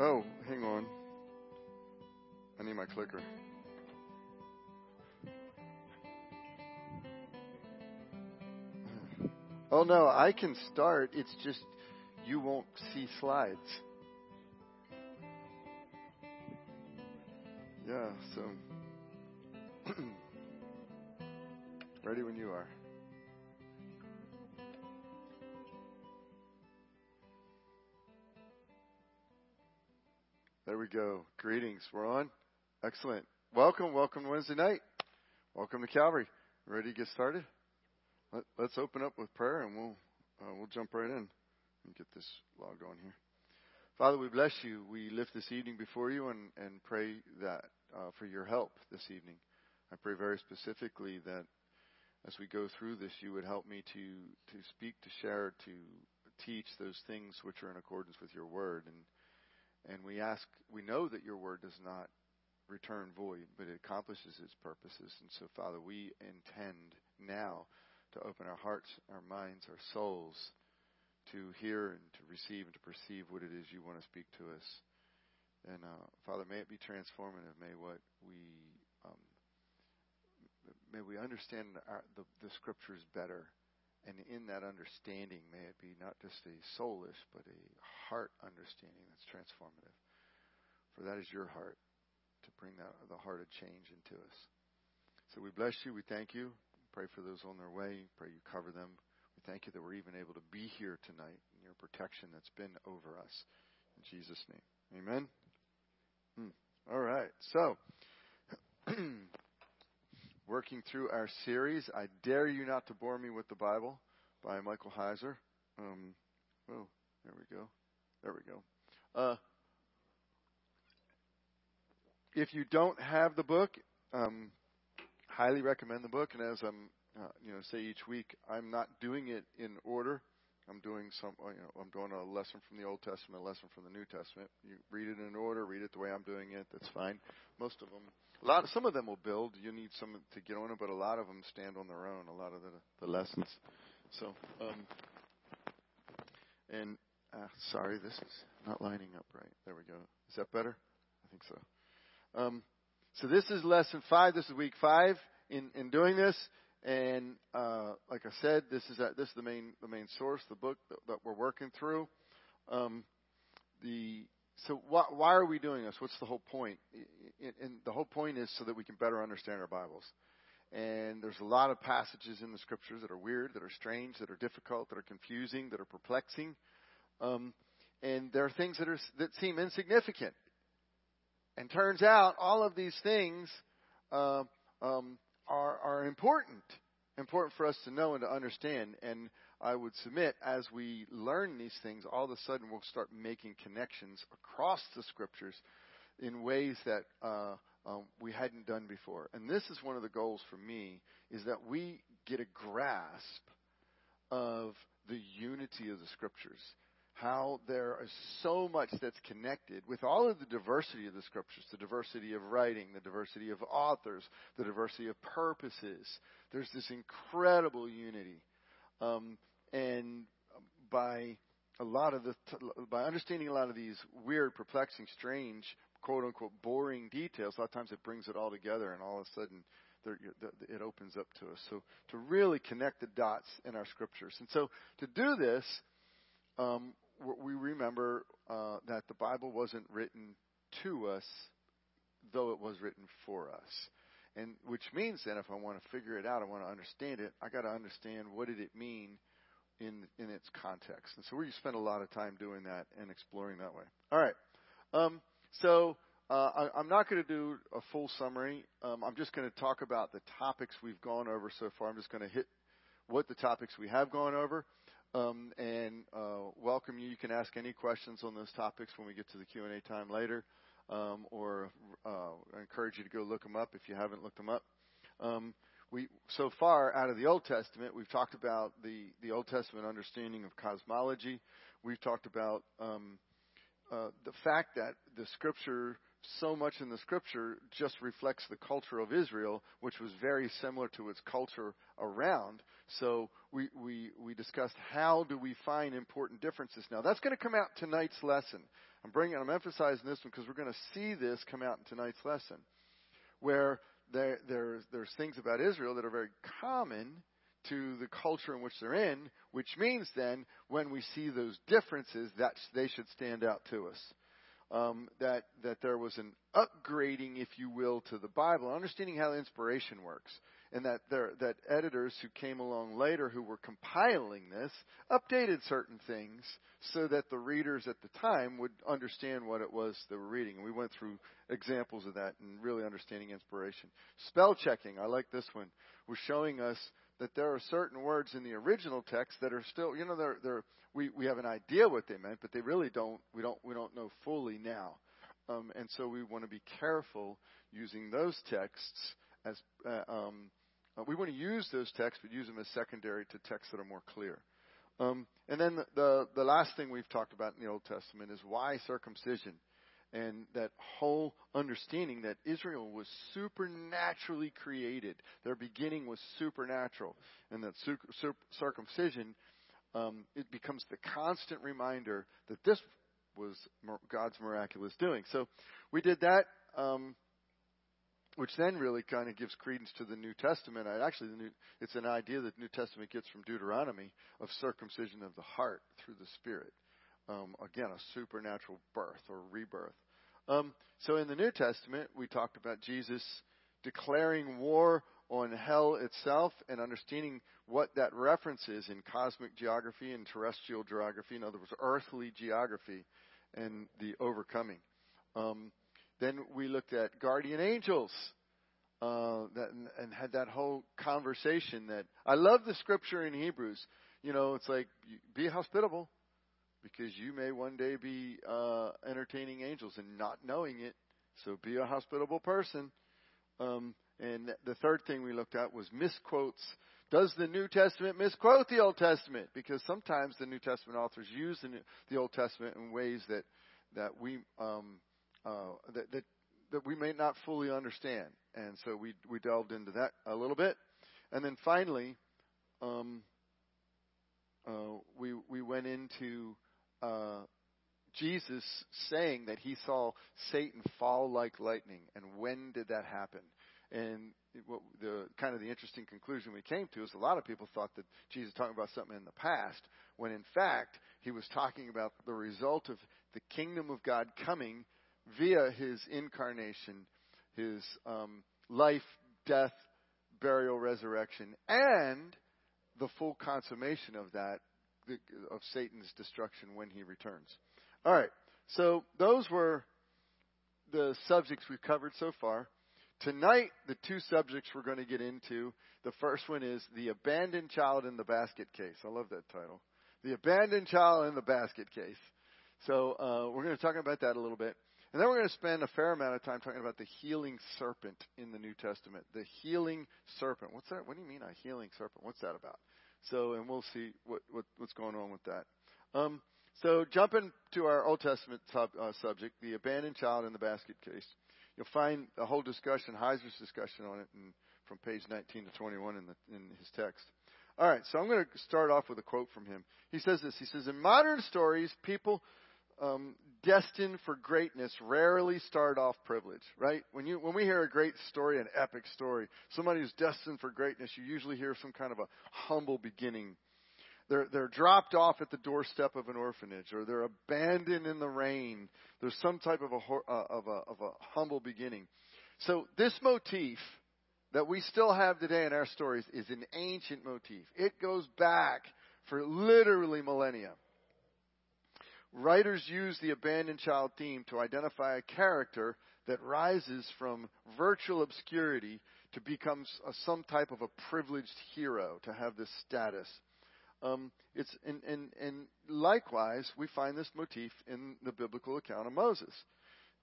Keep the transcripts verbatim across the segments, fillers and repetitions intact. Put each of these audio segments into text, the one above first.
Oh, hang on. I need my clicker. Oh, no, I can start. It's just you won't see slides. Yeah, so ready when you are. There we go. Greetings. We're on. Excellent. Welcome. Welcome to Wednesday night. Welcome to Calvary. Ready to get started? Let's open up with prayer, and we'll uh, we'll jump right in and get this log on here. Father, we bless you. We lift this evening before you and, and pray that uh, for your help this evening. I pray very specifically that as we go through this, you would help me to, to speak, to share, to teach those things which are in accordance with your word. And and we ask, we know that your word does not return void, but it accomplishes its purposes. And so, Father, we intend now to open our hearts, our minds, our souls to hear and to receive and to perceive what it is you want to speak to us. And, uh, Father, may it be transformative. May what we um, may we understand our, the, the Scriptures better. And in that understanding, may it be not just a soulish, but a heart understanding that's transformative. For that is your heart, to bring that, the heart of change into us. So we bless you. We thank you. Pray for those on their way. Pray you cover them. We thank you that we're even able to be here tonight and your protection that's been over us. In Jesus' name. Amen. Hmm. All right. So, working through our series, I Dare You Not to Bore Me with the Bible by Michael Heiser. Um, oh, there we go. There we go. Uh, if you don't have the book, um, highly recommend the book, and as I'm, uh, you know, say each week, I'm not doing it in order. I'm doing some, you know, I'm doing a lesson from the Old Testament, a lesson from the New Testament. You read it in order, read it the way I'm doing it. That's fine. Most of them, a lot, some of them will build. You need some to get on it, but a lot of them stand on their own. A lot of the, the lessons. So, um, and uh, sorry, this is not lining up right. There we go. Is that better? I think so. Um, So this is lesson five. This is week five in, in doing this. And uh, like I said, this is a, this is the main the main source, the book that, that we're working through. Um, the so why, why are we doing this? What's the whole point? And the whole point is so that we can better understand our Bibles. And there's a lot of passages in the Scriptures that are weird, that are strange, that are difficult, that are confusing, that are perplexing. Um, and there are things that are that seem insignificant. And turns out all of these things uh, um, are, are important, important for us to know and to understand. And I would submit as we learn these things, all of a sudden we'll start making connections across the Scriptures in ways that uh, um, we hadn't done before. And this is one of the goals for me, is that we get a grasp of the unity of the Scriptures. How there is so much that's connected with all of the diversity of the Scriptures, the diversity of writing, the diversity of authors, the diversity of purposes. There's this incredible unity. Um, and by a lot of the, by understanding a lot of these weird, perplexing, strange, quote unquote, boring details, a lot of times it brings it all together and all of a sudden There, it opens up to us. So to really connect the dots in our Scriptures. And so to do this, um, we remember uh, that the Bible wasn't written to us, though it was written for us. And which means then if I want to figure it out, I want to understand it, I got to understand what did it mean in in its context. And so we spend a lot of time doing that and exploring that way. All right. Um, so uh, I, I'm not going to do a full summary. Um, I'm just going to talk about the topics we've gone over so far. I'm just going to hit what the topics we have gone over. Um, and uh, welcome you. You can ask any questions on those topics when we get to the Q and A time later, um, or uh, I encourage you to go look them up if you haven't looked them up. Um, we so far out of the Old Testament, we've talked about the, the Old Testament understanding of cosmology. We've talked about um, uh, the fact that the Scripture so much in the scripture just reflects the culture of Israel, which was very similar to its culture around. So we, we, we discussed how do we find important differences. Now that's going to come out tonight's lesson. I'm bringing, I'm emphasizing this one because we're going to see this come out in tonight's lesson, where there, there's, there's things about Israel that are very common to the culture in which they're in, which means then when we see those differences, that they should stand out to us. Um, that, that there was an upgrading, if you will, to the Bible, understanding how inspiration works, and that there, that editors who came along later who were compiling this updated certain things so that the readers at the time would understand what it was they were reading. And we went through examples of that and really understanding inspiration. Spell checking, I like this one, was showing us that there are certain words in the original text that are still, you know, they're, they're, we, we have an idea what they meant, but they really don't, we don't, we don't know fully now. Um, and so we want to be careful using those texts as, uh, um, we want to use those texts, but use them as secondary to texts that are more clear. Um, and then the, the, the last thing we've talked about in the Old Testament is why circumcision, and that whole understanding that Israel was supernaturally created. Their beginning was supernatural. And that circumcision, um, it becomes the constant reminder that this was God's miraculous doing. So we did that, um, which then really kind of gives credence to the New Testament. Actually, the New, it's an idea that the New Testament gets from Deuteronomy of circumcision of the heart through the Spirit. Um, again, a supernatural birth or rebirth. Um, so in the New Testament, we talked about Jesus declaring war on hell itself and understanding what that reference is in cosmic geography and terrestrial geography. In other words, earthly geography and the overcoming. Um, then we looked at guardian angels uh, that, and had that whole conversation that I love the scripture in Hebrews. You know, it's like, be hospitable, because you may one day be uh, entertaining angels and not knowing it. So be a hospitable person. Um, and the third thing we looked at was misquotes. Does the New Testament misquote the Old Testament? Because sometimes the New Testament authors use the, New, the Old Testament in ways that that we um, uh, that, that that we may not fully understand. And so we we delved into that a little bit. And then finally, um, uh, we we went into Uh, Jesus saying that he saw Satan fall like lightning, and when did that happen? And what the kind of the interesting conclusion we came to is a lot of people thought that Jesus was talking about something in the past, when in fact he was talking about the result of the kingdom of God coming via his incarnation, his um, life, death, burial, resurrection, and the full consummation of that, of Satan's destruction when he returns. All right. So those were the subjects we've covered so far. Tonight, the two subjects we're going to get into. The first one is the abandoned child in the basket case. I love that title. The abandoned child in the basket case. So uh, we're going to talk about that a little bit. And then we're going to spend a fair amount of time talking about the healing serpent in the New Testament. The healing serpent. What's that? What do you mean a healing serpent? What's that about? So, and we'll see what, what, what's going on with that. Um, so, jumping to our Old Testament sub, uh, subject, the abandoned child in the basket case. You'll find a whole discussion, Heiser's discussion on it, in, from page nineteen to twenty-one in, the, in his text. All right, so I'm going to start off with a quote from him. He says this. He says, in modern stories, people um, destined for greatness rarely start off privileged, right? When you when we hear a great story, an epic story, somebody who's destined for greatness, you usually hear some kind of a humble beginning. They're they're dropped off at the doorstep of an orphanage, or they're abandoned in the rain. There's some type of a uh, of a of a humble beginning. So this motif that we still have today in our stories is an ancient motif. It goes back for literally millennia. Writers use the abandoned child theme to identify a character that rises from virtual obscurity to become a, some type of a privileged hero, to have this status. Um, it's and, and, and likewise, we find this motif in the biblical account of Moses.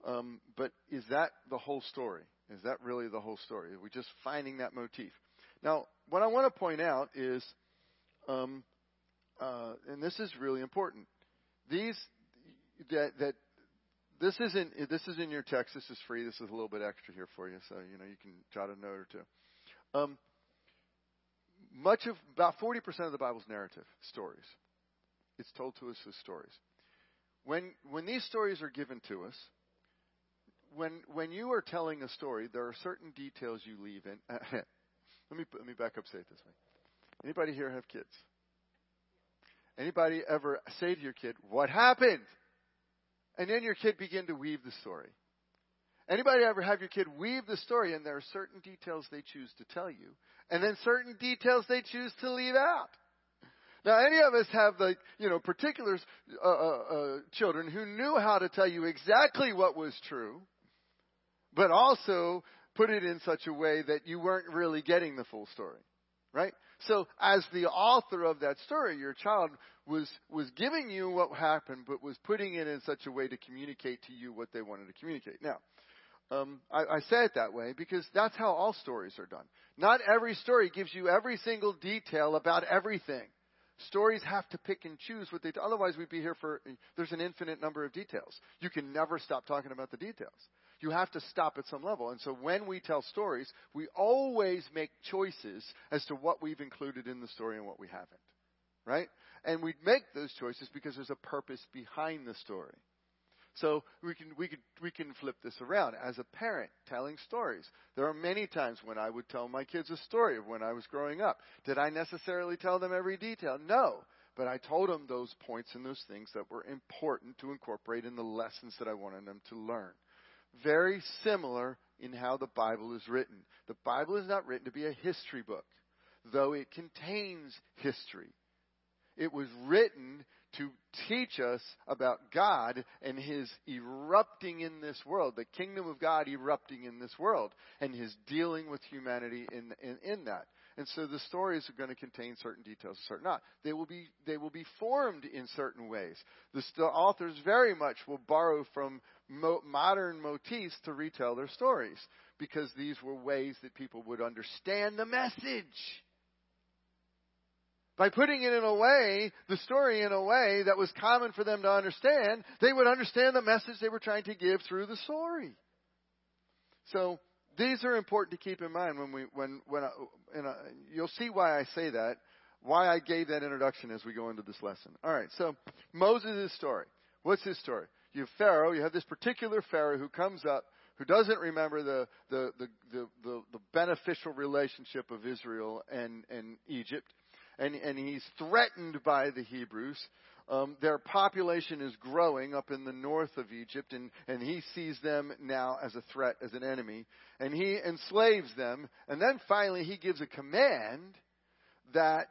Um, but is that the whole story? Is that really the whole story? Are we just finding that motif? Now, what I want to point out is, um, uh, and this is really important, These that that This isn't, this is in your text. This is free. This is a little bit extra here for you. So, you know, you can jot a note or two. Um, much of, about forty percent of the Bible's narrative stories. It's told to us as stories. When, when these stories are given to us, when, when you are telling a story, there are certain details you leave in. Let me, let me back up, say it this way. Anybody here have kids? Anybody ever say to your kid, what happened? And then your kid begin to weave the story. Anybody ever have your kid weave the story, and there are certain details they choose to tell you, and then certain details they choose to leave out. Now, any of us have the, you know, particular uh, uh, children who knew how to tell you exactly what was true, but also put it in such a way that you weren't really getting the full story, right? So as the author of that story, your child was was giving you what happened, but was putting it in such a way to communicate to you what they wanted to communicate. Now, um, I, I say it that way because that's how all stories are done. Not every story gives you every single detail about everything. Stories have to pick and choose what they do. Otherwise, we'd be here for, there's an infinite number of details. You can never stop talking about the details. You have to stop at some level. And so when we tell stories, we always make choices as to what we've included in the story and what we haven't, right? And we make those choices because there's a purpose behind the story. So we can we can, we can flip this around. As a parent telling stories, there are many times when I would tell my kids a story of when I was growing up. Did I necessarily tell them every detail? No. But I told them those points and those things that were important to incorporate in the lessons that I wanted them to learn. Very similar in how the Bible is written. The Bible is not written to be a history book, though it contains history. It was written to teach us about God and his erupting in this world, the kingdom of God erupting in this world, and his dealing with humanity in in, in that. And so the stories are going to contain certain details, certain not. They will be they will be formed in certain ways. The, the authors very much will borrow from mo- modern motifs to retell their stories, because these were ways that people would understand the message. By putting it in a way, the story in a way that was common for them to understand, they would understand the message they were trying to give through the story. So these are important to keep in mind when we, when, when, I, and I, you'll see why I say that, why I gave that introduction as we go into this lesson. All right. So Moses' story. What's his story? You have Pharaoh. You have this particular Pharaoh who comes up, who doesn't remember the, the, the, the, the, the beneficial relationship of Israel and, and Egypt. And, and he's threatened by the Hebrews. Um, their population is growing up in the north of Egypt, and, and he sees them now as a threat, as an enemy. And he enslaves them. And then finally he gives a command that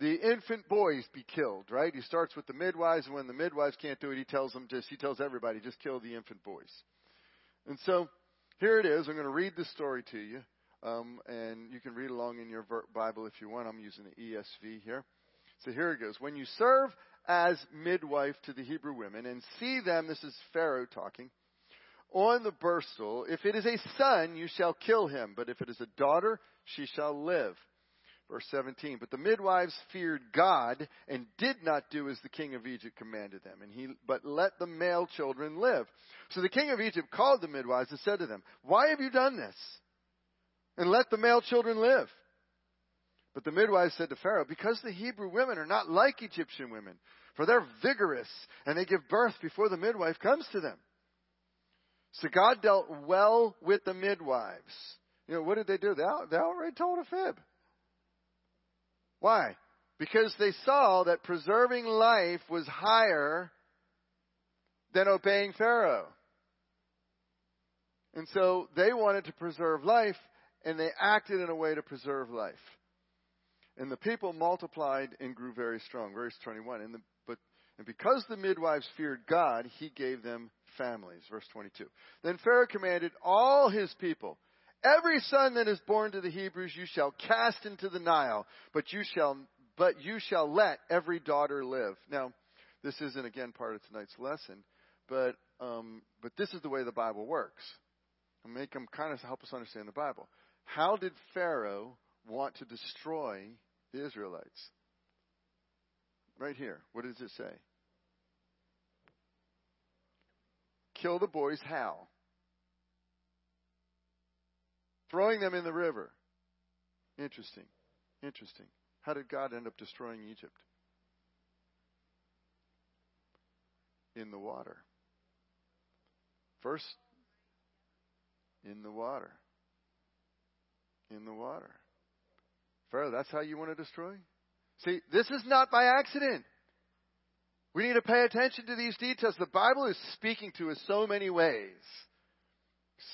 the infant boys be killed, right? He starts with the midwives, and when the midwives can't do it, he tells them just, he tells everybody, just kill the infant boys. And so here it is. I'm going to read the story to you. Um, and you can read along in your Bible if you want. I'm using the E S V here. So here it goes. When you serve as midwife to the Hebrew women and see them, this is Pharaoh talking, on the burstal, if it is a son, you shall kill him. But if it is a daughter, she shall live. Verse seventeen, but the midwives feared God and did not do as the king of Egypt commanded them, and he but let the male children live. So the king of Egypt called the midwives and said to them, why have you done this? And let the male children live. But the midwives said to Pharaoh, because the Hebrew women are not like Egyptian women, for they're vigorous, and they give birth before the midwife comes to them. So God dealt well with the midwives. You know, what did they do? They, they already told a fib. Why? Because they saw that preserving life was higher than obeying Pharaoh. And so they wanted to preserve life, and they acted in a way to preserve life. And the people multiplied and grew very strong. Verse twenty-one. And, the, but, and because the midwives feared God, he gave them families. Verse twenty-two. Then Pharaoh commanded all his people, every son that is born to the Hebrews you shall cast into the Nile, but you shall, but you shall let every daughter live. Now, this isn't, again, part of tonight's lesson, but um, but this is the way the Bible works. And make them kind of help us understand the Bible. How did Pharaoh want to destroy the Israelites? Right here. What does it say? kill the boys how? Throwing them in the river. Interesting. Interesting. How did God end up destroying Egypt? In the water. First, in the water. In the water. Pharaoh, that's how you want to destroy? See, this is not by accident. We need to pay attention to these details. The Bible is speaking to us so many ways.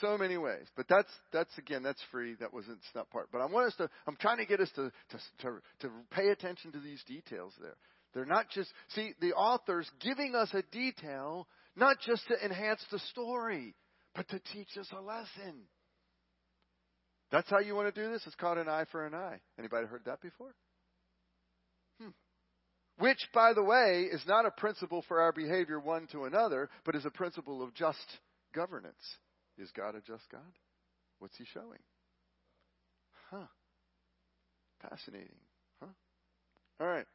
So many ways. But that's, that's again, that's free. That wasn't, it's not part. But I want us to, I'm trying to get us to, to, to, to pay attention to these details there. They're not just, see, the author's giving us a detail, not just to enhance the story, but to teach us a lesson. That's how you want to do this? It's called an eye for an eye. Anybody heard that before? Hmm. Which, by the way, is not a principle for our behavior one to another, but is a principle of just governance. Is God a just God? What's he showing? Huh. Fascinating. Huh? All right.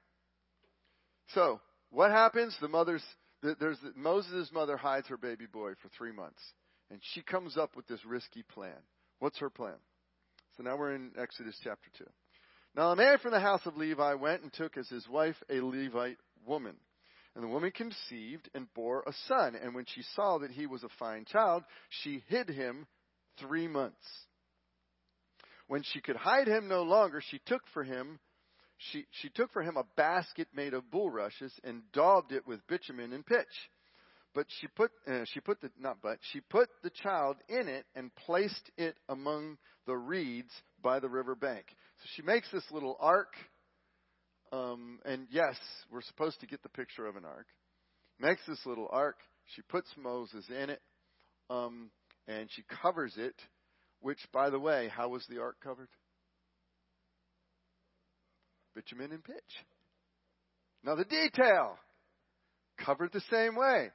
So, what happens? The mother's, the, there's the, Moses' mother hides her baby boy for three months. And she comes up with this risky plan. What's her plan? So now we're in Exodus chapter two. Now a man from the house of Levi went and took as his wife a Levite woman. And the woman conceived and bore a son. And when she saw that he was a fine child, she hid him three months. When she could hide him no longer, she took for him she, she took for him a basket made of bulrushes and daubed it with bitumen and pitch. But she put uh, she put the not but she put the child in it and placed it among the reeds by the river bank. So she makes this little ark. Um, and yes, we're supposed to get the picture of an ark. Makes this little ark. She puts Moses in it, um, and she covers it. Which, by the way, how was the ark covered? Bitumen and pitch. Now the detail, covered the same way.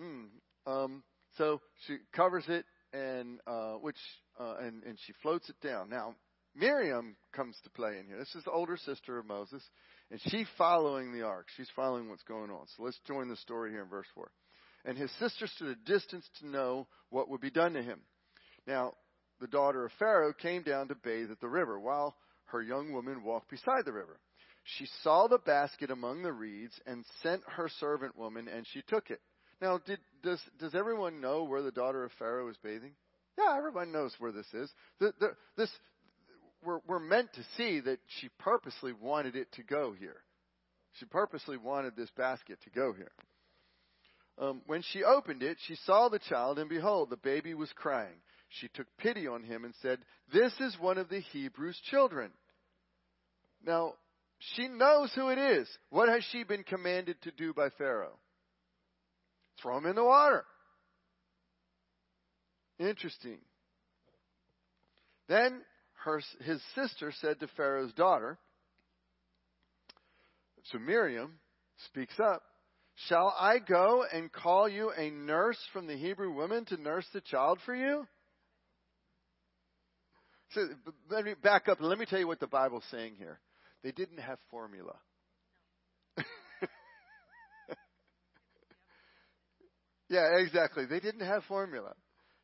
Mm, um, so she covers it, and uh, which uh, and and she floats it down. Now Miriam comes to play in here. This is the older sister of Moses, and she's following the ark. She's following what's going on. So let's join the story here in verse four. And his sister stood a distance to know what would be done to him. Now the daughter of Pharaoh came down to bathe at the river, while her young woman walked beside the river. She saw the basket among the reeds and sent her servant woman, and she took it. Now, did, does does everyone know where the daughter of Pharaoh is bathing? Yeah, everyone knows where this is. The, the, this we're, we're meant to see that she purposely wanted it to go here. She purposely wanted this basket to go here. Um, when she opened it, she saw the child, and behold, the baby was crying. She took pity on him and said, "This is one of the Hebrews' children." Now, she knows who it is. What has she been commanded to do by Pharaoh? Throw him in the water. Interesting. Then her, his sister said to Pharaoh's daughter, so Miriam speaks up, "Shall I go and call you a nurse from the Hebrew women to nurse the child for you?" So let me back up and let me tell you what the Bible's saying here. They didn't have formula. Yeah, exactly. They didn't have formula.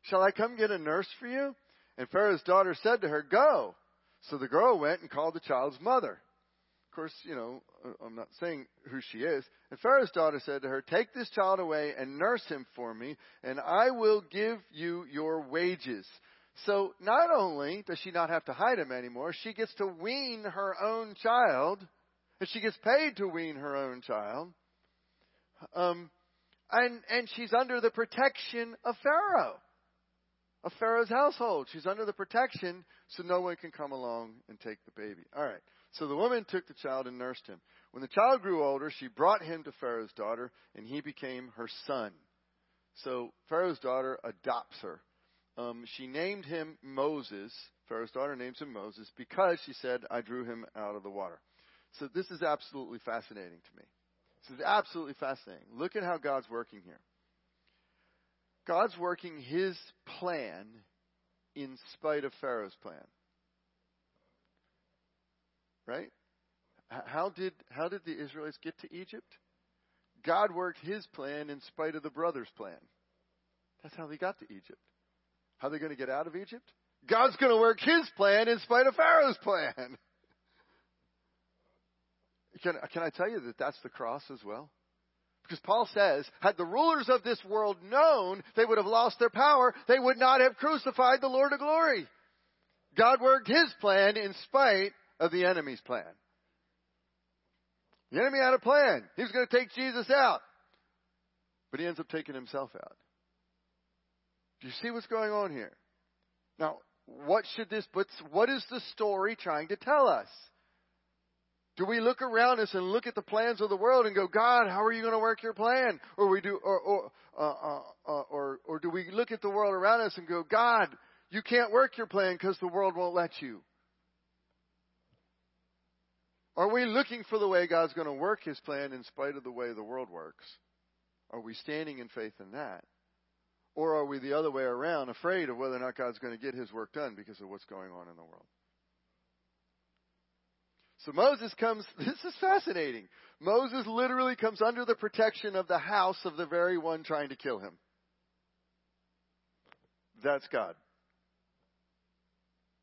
"Shall I come get a nurse for you?" And Pharaoh's daughter said to her, "Go." So the girl went and called the child's mother. Of course, you know, I'm not saying who she is. And Pharaoh's daughter said to her, "Take this child away and nurse him for me, and I will give you your wages." So not only does she not have to hide him anymore, she gets to wean her own child, and she gets paid to wean her own child. Um, and and she's under the protection of Pharaoh, of Pharaoh's household. She's under the protection, so no one can come along and take the baby. All right. So the woman took the child and nursed him. When the child grew older, she brought him to Pharaoh's daughter, and he became her son. So Pharaoh's daughter adopts her. Um, she named him Moses. Pharaoh's daughter names him Moses because she said, "I drew him out of the water." So this is absolutely fascinating to me. This is absolutely fascinating. Look at how God's working here. God's working his plan in spite of Pharaoh's plan. Right? How did, how did the Israelites get to Egypt? God worked his plan in spite of the brothers' plan. That's how they got to Egypt. How are they going to get out of Egypt? God's going to work his plan in spite of Pharaoh's plan. Can, can I tell you that that's the cross as well? Because Paul says, had the rulers of this world known, they would have lost their power. They would not have crucified the Lord of glory. God worked his plan in spite of the enemy's plan. The enemy had a plan. He was going to take Jesus out. But he ends up taking himself out. Do you see what's going on here? Now, what should this, what is the story trying to tell us? Do we look around us and look at the plans of the world and go, God, how are you going to work your plan? Or we do, or or, uh, uh, or or do we look at the world around us and go, God, you can't work your plan because the world won't let you? Are we looking for the way God's going to work his plan in spite of the way the world works? Are we standing in faith in that? Or are we the other way around, afraid of whether or not God's going to get his work done because of what's going on in the world? So Moses comes, this is fascinating. Moses literally comes under the protection of the house of the very one trying to kill him. That's God.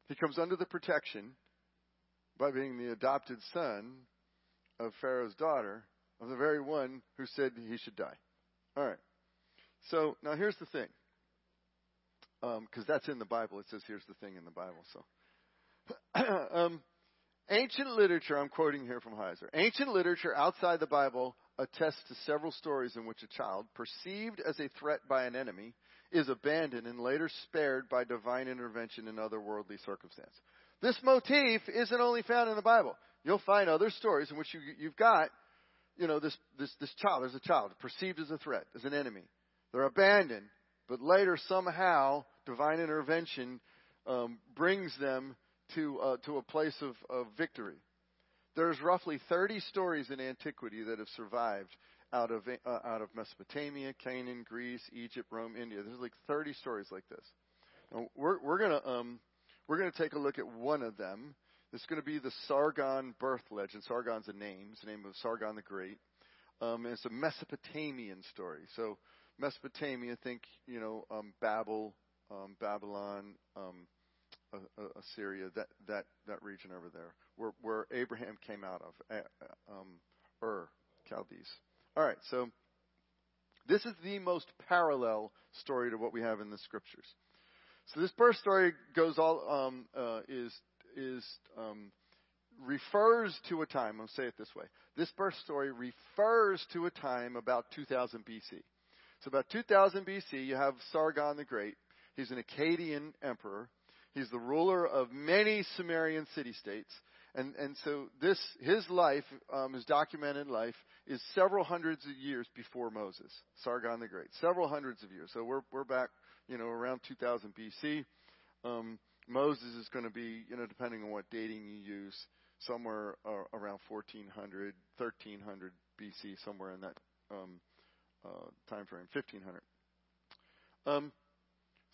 He comes under the protection by being the adopted son of Pharaoh's daughter, of the very one who said he should die. All right. So now here's the thing, because um, that's in the Bible. It says here's the thing in the Bible. So um, ancient literature, I'm quoting here from Heiser, ancient literature outside the Bible attests to several stories in which a child perceived as a threat by an enemy is abandoned and later spared by divine intervention in other worldly circumstance. This motif isn't only found in the Bible. You'll find other stories in which you, you've got, you know, this, this, this child, there's a child perceived as a threat, as an enemy. They're abandoned, but later somehow divine intervention um, brings them to uh, to a place of, of victory. There's roughly thirty stories in antiquity that have survived out of uh, out of Mesopotamia, Canaan, Greece, Egypt, Rome, India. There's like thirty stories like this. Now we're we're gonna um, we're gonna take a look at one of them. It's gonna be the Sargon birth legend. Sargon's a name. It's the name of Sargon the Great. Um, it's a Mesopotamian story. So Mesopotamia, think, you know, um, Babel, um, Babylon, um, uh, uh, Assyria, that, that, that region over there, where, where Abraham came out of, uh, um, Ur, Chaldees. All right, so this is the most parallel story to what we have in the scriptures. So this birth story goes all um, uh, is is um, refers to a time. I'll say it this way: this birth story refers to a time about two thousand B C. So about two thousand B C, you have Sargon the Great. He's an Akkadian emperor. He's the ruler of many Sumerian city-states. And and so this his life, um, his documented life, is several hundreds of years before Moses, Sargon the Great. Several hundreds of years. So we're we're back, you know, around two thousand B C. Um, Moses is going to be, you know, depending on what dating you use, somewhere uh, around fourteen hundred, thirteen hundred B C, somewhere in that um Uh, time frame, fifteen hundred. Um,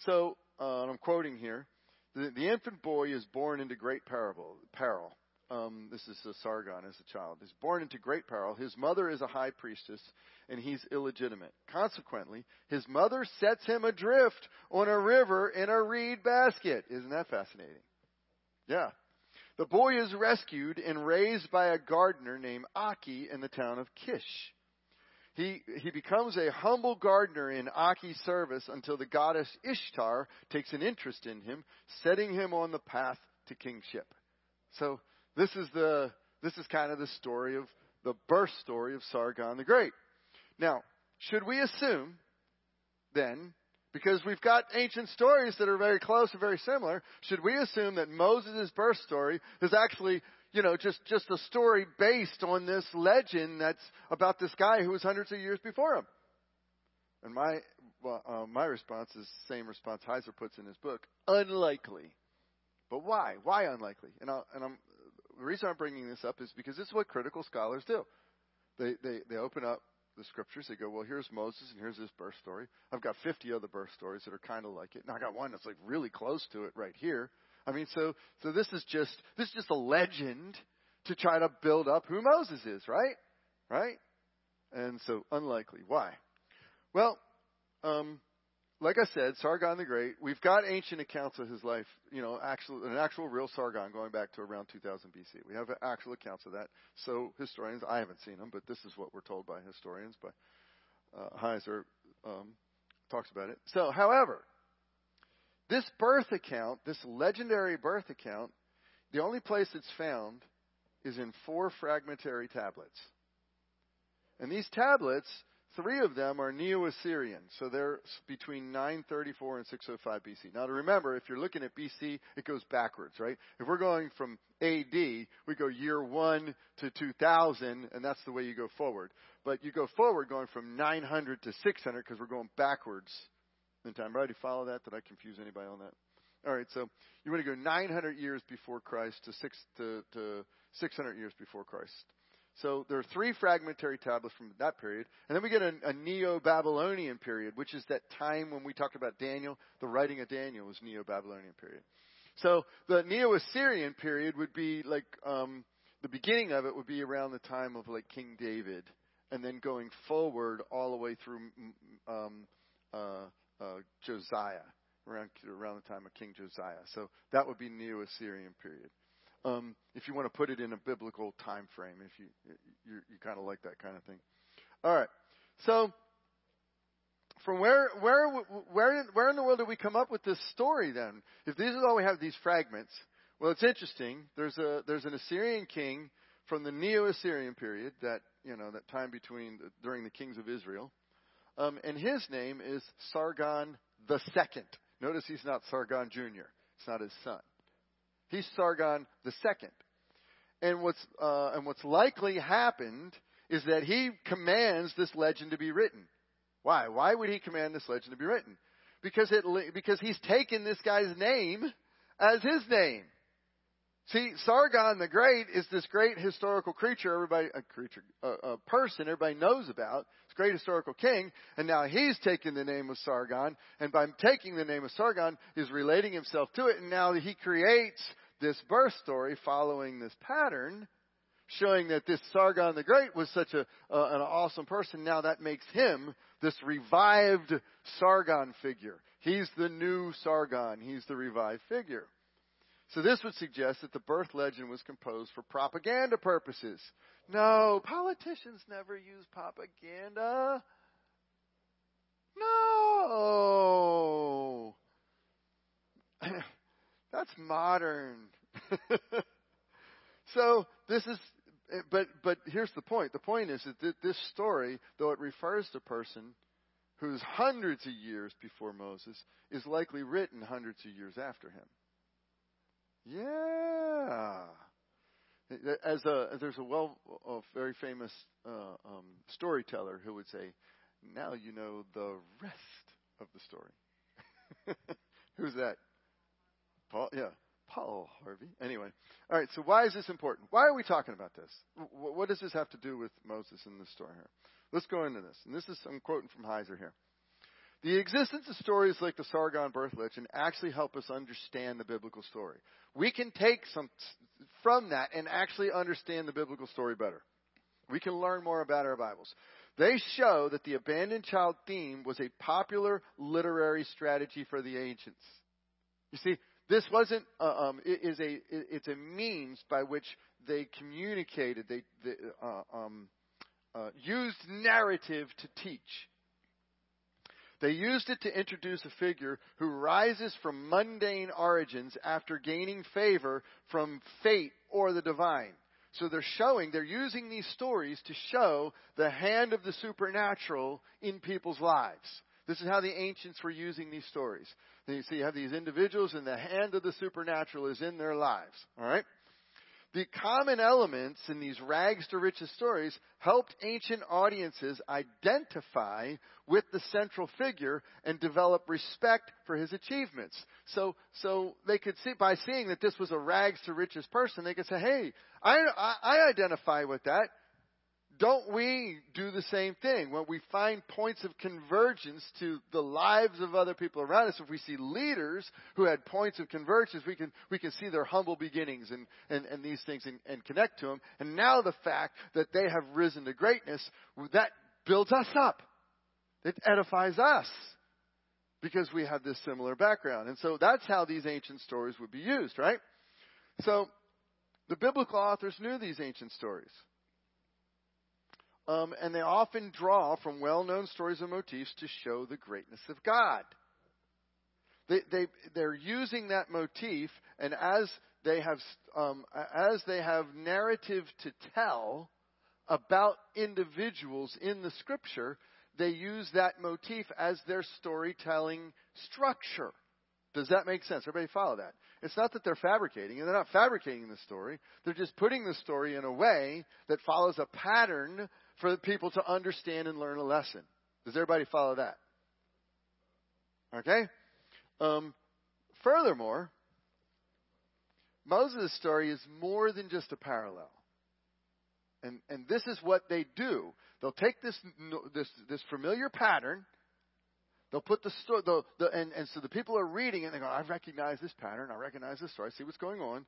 so, uh, and I'm quoting here, the, the infant boy is born into great parable, peril. Um, this is a Sargon as a child. He's born into great peril. His mother is a high priestess, and he's illegitimate. Consequently, his mother sets him adrift on a river in a reed basket. Isn't that fascinating? Yeah. The boy is rescued and raised by a gardener named Aki in the town of Kish. He he becomes a humble gardener in Aki's service until the goddess Ishtar takes an interest in him, setting him on the path to kingship. So this is the this is kind of the story of the birth story of Sargon the Great. Now, should we assume then, because we've got ancient stories that are very close and very similar, should we assume that Moses' birth story is actually, you know, just, just a story based on this legend that's about this guy who was hundreds of years before him? And my well, uh, my response is the same response Heiser puts in his book: unlikely. But why? Why unlikely? And, I'll, and I'm, the reason I'm bringing this up is because this is what critical scholars do. They, they they open up the scriptures. They go, well, here's Moses and here's his birth story. I've got fifty other birth stories that are kind of like it, and I got one that's like really close to it right here. I mean, so so this is just this is just a legend to try to build up who Moses is, right? Right? And so unlikely. Why? Well, um, like I said, Sargon the Great, we've got ancient accounts of his life, you know, actual, an actual real Sargon going back to around two thousand B C. We have actual accounts of that. So historians, I haven't seen them, but this is what we're told by historians, by uh, Heiser um, talks about it. So, however, this birth account, this legendary birth account, the only place it's found is in four fragmentary tablets. And these tablets, three of them are Neo-Assyrian. So they're between nine thirty-four and six oh five B C. Now, to remember, if you're looking at B C, it goes backwards, right? If we're going from A D, we go year one to two thousand, and that's the way you go forward. But you go forward going from nine hundred to six hundred because we're going backwards in time. Right? Do you follow that? Did I confuse anybody on that? All right, so you want to go nine hundred years before Christ to, six, to, to six hundred years before Christ. So there are three fragmentary tablets from that period. And then we get a, a Neo-Babylonian period, which is that time when we talked about Daniel. The writing of Daniel was Neo-Babylonian period. So the Neo-Assyrian period would be like um, the beginning of it would be around the time of like King David. And then going forward all the way through um, uh, uh, Josiah, around, around the time of King Josiah. So that would be Neo-Assyrian period. Um, if you want to put it in a biblical time frame, if you you, you kind of like that kind of thing. All right. So from where where where where in the world did we come up with this story then? If this is all we have, these fragments. Well, it's interesting. There's a there's an Assyrian king from the Neo-Assyrian period, that you know that time between the, during the kings of Israel, um, and his name is Sargon the Second. Notice he's not Sargon Junior It's not his son. He's Sargon the Second, and what's uh, and what's likely happened is that he commands this legend to be written. Why? Why would he command this legend to be written? Because it because he's taken this guy's name as his name. See, Sargon the Great is this great historical creature, everybody a creature, a, a person everybody knows about. This great historical king, and now he's taken the name of Sargon, and by taking the name of Sargon, is relating himself to it, and now he creates this birth story following this pattern, showing that this Sargon the Great was such a uh, an awesome person. Now that makes him this revived Sargon figure. He's the new Sargon. He's the revived figure. So this would suggest that the birth legend was composed for propaganda purposes. No, politicians never use propaganda. No. That's modern. So this is, but but here's the point. The point is that this story, though it refers to a person who's hundreds of years before Moses, is likely written hundreds of years after him. Yeah, as a there's a well, a very famous uh, um, storyteller who would say, "Now you know the rest of the story." Who's that? Paul, yeah, Paul Harvey. Anyway, all right. So why is this important? Why are we talking about this? W- what does this have to do with Moses in this story here? Let's go into this. And this is I'm quoting from Heiser here. The existence of stories like the Sargon birth legend actually help us understand the biblical story. We can take some from that and actually understand the biblical story better. We can learn more about our Bibles. They show that the abandoned child theme was a popular literary strategy for the ancients. You see, this wasn't uh, um, it is a it, it's a means by which they communicated. They, they uh, um, uh, used narrative to teach. They used it to introduce a figure who rises from mundane origins after gaining favor from fate or the divine. So they're showing, they're using these stories to show the hand of the supernatural in people's lives. This is how the ancients were using these stories. So you have these individuals and the hand of the supernatural is in their lives. All right? The common elements in these rags-to-riches stories helped ancient audiences identify with the central figure and develop respect for his achievements. So, so they could see, by seeing that this was a rags-to-riches person, they could say, hey, I, I, I identify with that. Don't we do the same thing? When we find points of convergence to the lives of other people around us, if we see leaders who had points of convergence, we can we can see their humble beginnings and, and, and these things and, and connect to them. And now the fact that they have risen to greatness, that builds us up. It edifies us. because we have this similar background. And so that's how these ancient stories would be used, right? So the biblical authors knew these ancient stories. Um, and they often draw from well-known stories and motifs to show the greatness of God. They, they, they're using that motif, and as they have, um, as they have narrative to tell about individuals in the Scripture, they use that motif as their storytelling structure. Does that make sense? Everybody follow that? It's not that they're fabricating, and they're not fabricating the story. They're just putting the story in a way that follows a pattern for people to understand and learn a lesson. Does everybody follow that? Okay? Um, furthermore, Moses' story is more than just a parallel. And and this is what they do. They'll take this this this familiar pattern. They'll put the story, the, the, and, and so the people are reading it, and they go, I recognize this pattern, I recognize this story, I see what's going on.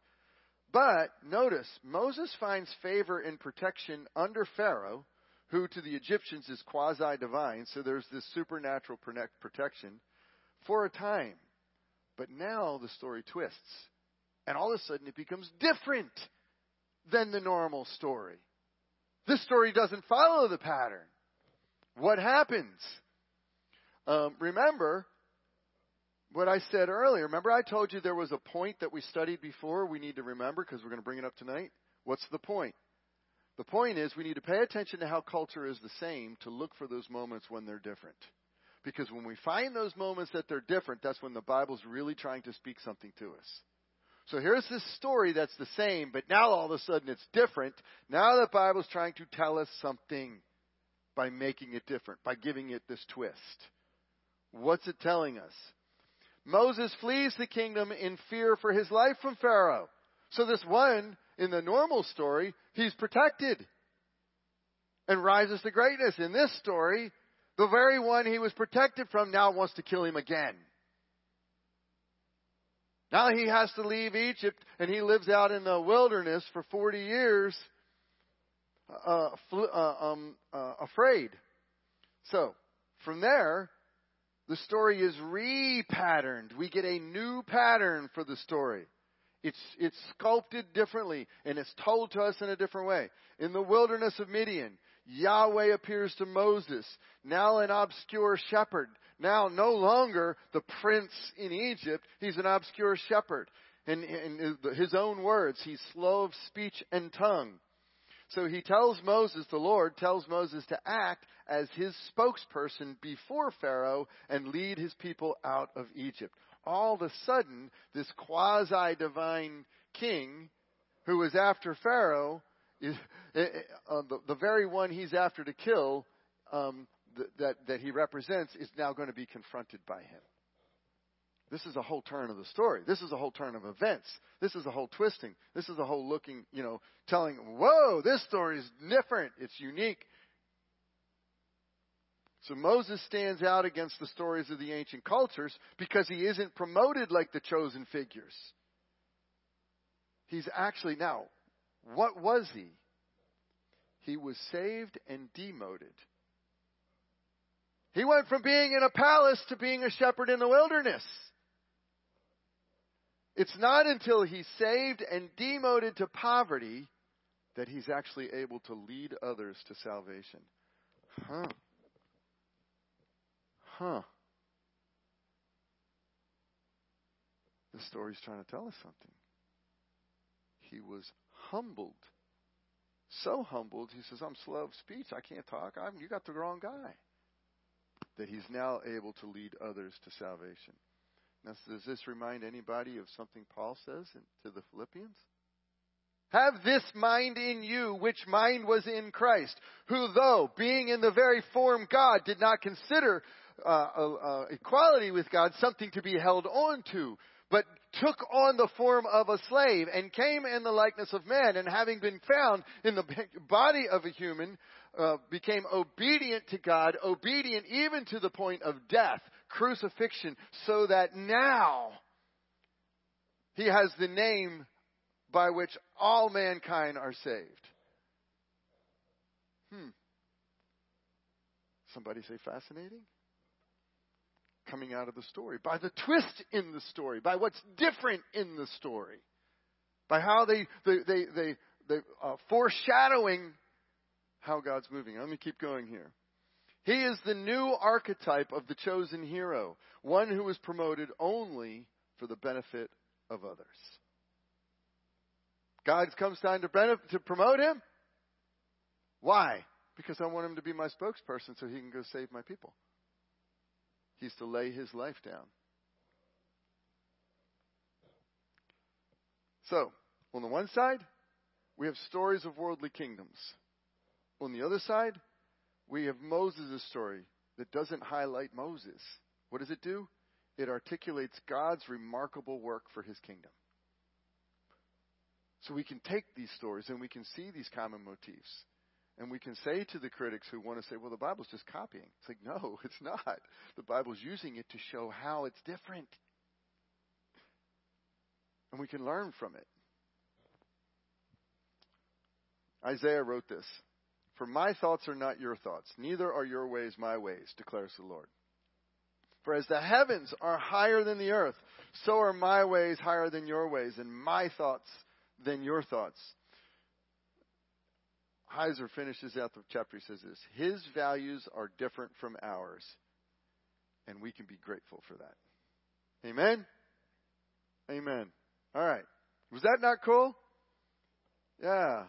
But notice, Moses finds favor and protection under Pharaoh, who to the Egyptians is quasi-divine, so there's this supernatural protection for a time. But now the story twists, and all of a sudden it becomes different than the normal story. This story doesn't follow the pattern. What happens? Um, remember what I said earlier. Remember I told you there was a point that we studied before we need to remember because we're going to bring it up tonight? What's the point? The point is we need to pay attention to how culture is the same to look for those moments when they're different. Because when we find those moments that they're different, that's when the Bible's really trying to speak something to us. So here's this story that's the same, but now all of a sudden it's different. Now the Bible's trying to tell us something by making it different, by giving it this twist. What's it telling us? Moses flees the kingdom in fear for his life from Pharaoh. So this one, in the normal story, he's protected and rises to greatness. In this story, the very one he was protected from now wants to kill him again. Now he has to leave Egypt, and he lives out in the wilderness for forty years, uh, fl- uh, um, uh, afraid. So from there, the story is repatterned. We get a new pattern for the story. It's it's sculpted differently, and it's told to us in a different way. In the wilderness of Midian, Yahweh appears to Moses, now an obscure shepherd. Now no longer the prince in Egypt, he's an obscure shepherd. And in his own words, he's slow of speech and tongue. So he tells Moses, the Lord tells Moses to act as his spokesperson before Pharaoh and lead his people out of Egypt. All of a sudden, this quasi-divine king who is after Pharaoh, is, uh, the, the very one he's after to kill, um, th- that, that he represents, is now going to be confronted by him. This is a whole turn of the story. This is a whole turn of events. This is a whole twisting. This is a whole looking, you know, telling, whoa, this story is different. It's unique. So Moses stands out against the stories of the ancient cultures because he isn't promoted like the chosen figures. He's actually now, what was he? He was saved and demoted. He went from being in a palace to being a shepherd in the wilderness. It's not until he's saved and demoted to poverty that he's actually able to lead others to salvation. Huh. Huh. The story's trying to tell us something. He was humbled. So humbled, he says, I'm slow of speech. I can't talk. I'm, you got the wrong guy. That he's now able to lead others to salvation. Now, does this remind anybody of something Paul says in, to the Philippians? Have this mind in you, which mind was in Christ, who though being in the very form God, did not consider uh, uh, equality with God something to be held on to, but took on the form of a slave and came in the likeness of man, and having been found in the body of a human, uh, became obedient to God, obedient even to the point of death, crucifixion, so that now he has the name by which all mankind are saved. Hmm. Somebody say fascinating? coming out of the story, by the twist in the story, by what's different in the story, by how they, they, they, they, they uh, foreshadowing how God's moving. Let me keep going here. He is the new archetype of the chosen hero, one who is promoted only for the benefit of others. God comes down to, benefit, to promote him. Why? Because I want him to be my spokesperson so he can go save my people. He's to lay his life down. So, on the one side, we have stories of worldly kingdoms. On the other side, we have Moses' story that doesn't highlight Moses. What does it do? It articulates God's remarkable work for his kingdom. So we can take these stories and we can see these common motifs. And we can say to the critics who want to say, well, the Bible's just copying. It's like, no, it's not. The Bible's using it to show how it's different. And we can learn from it. Isaiah wrote this. For my thoughts are not your thoughts, neither are your ways my ways, declares the Lord. For as the heavens are higher than the earth, so are my ways higher than your ways, and my thoughts than your thoughts. Heiser finishes out the chapter. He says this, his values are different from ours, and we can be grateful for that. Amen? Amen. All right. Was that not cool? Yeah.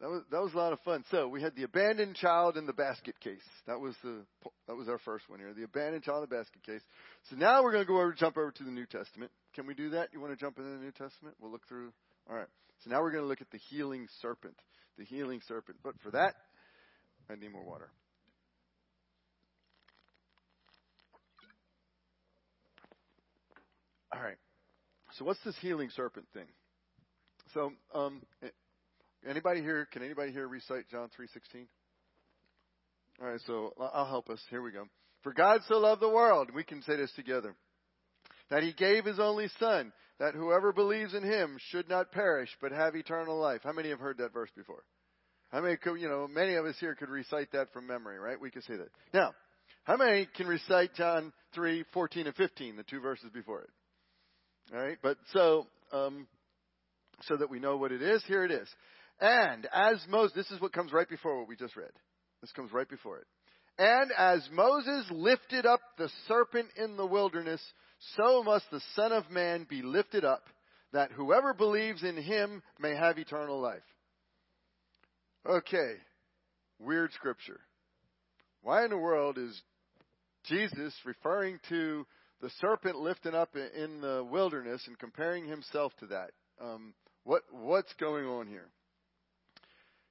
That was, that was a lot of fun. So we had the abandoned child and the basket case. That was the that was our first one here. The abandoned child and the basket case. So now we're going to go over jump over to the New Testament. Can we do that? You want to jump into the New Testament? We'll look through. All right. So now we're going to look at the healing serpent. The healing serpent. But for that, I need more water. All right. So what's this healing serpent thing? So, um, anybody here, can anybody here recite John three sixteen? All right, so I'll help us. Here we go. For God so loved the world, we can say this together, that he gave his only son, that whoever believes in him should not perish, but have eternal life. How many have heard that verse before? How many could, you know, many of us here could recite that from memory, right? We could say that. Now, how many can recite John three fourteen and fifteen, the two verses before it? All right, but so um, so that we know what it is, here it is. And as Moses, this is what comes right before what we just read. This comes right before it. And as Moses lifted up the serpent in the wilderness, so must the Son of Man be lifted up, that whoever believes in him may have eternal life. Okay, weird scripture. Why in the world is Jesus referring to the serpent lifting up in the wilderness and comparing himself to that? Um, what what's going on here?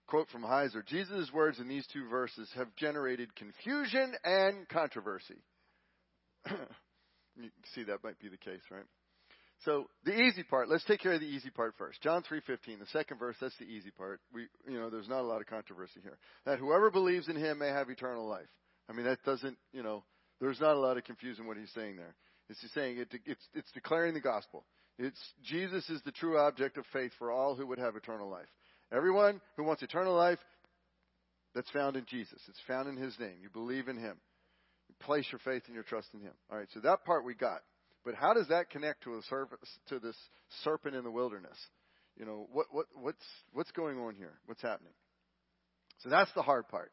Quote from Heiser. Jesus' words in these two verses have generated confusion and controversy. You see that might be the case, right? So the easy part. Let's take care of the easy part first. John three fifteen, the second verse, that's the easy part. We, you know, there's not a lot of controversy here. That whoever believes in him may have eternal life. I mean, that doesn't, you know, there's not a lot of confusion what he's saying there. It's just saying it, it's, it's declaring the gospel. It's Jesus is the true object of faith for all who would have eternal life. Everyone who wants eternal life, that's found in Jesus. It's found in his name. You believe in him. You place your faith and your trust in him. All right, so that part we got. But how does that connect to a serpent, to this serpent in the wilderness? You know, what what what's what's going on here? What's happening? So that's the hard part.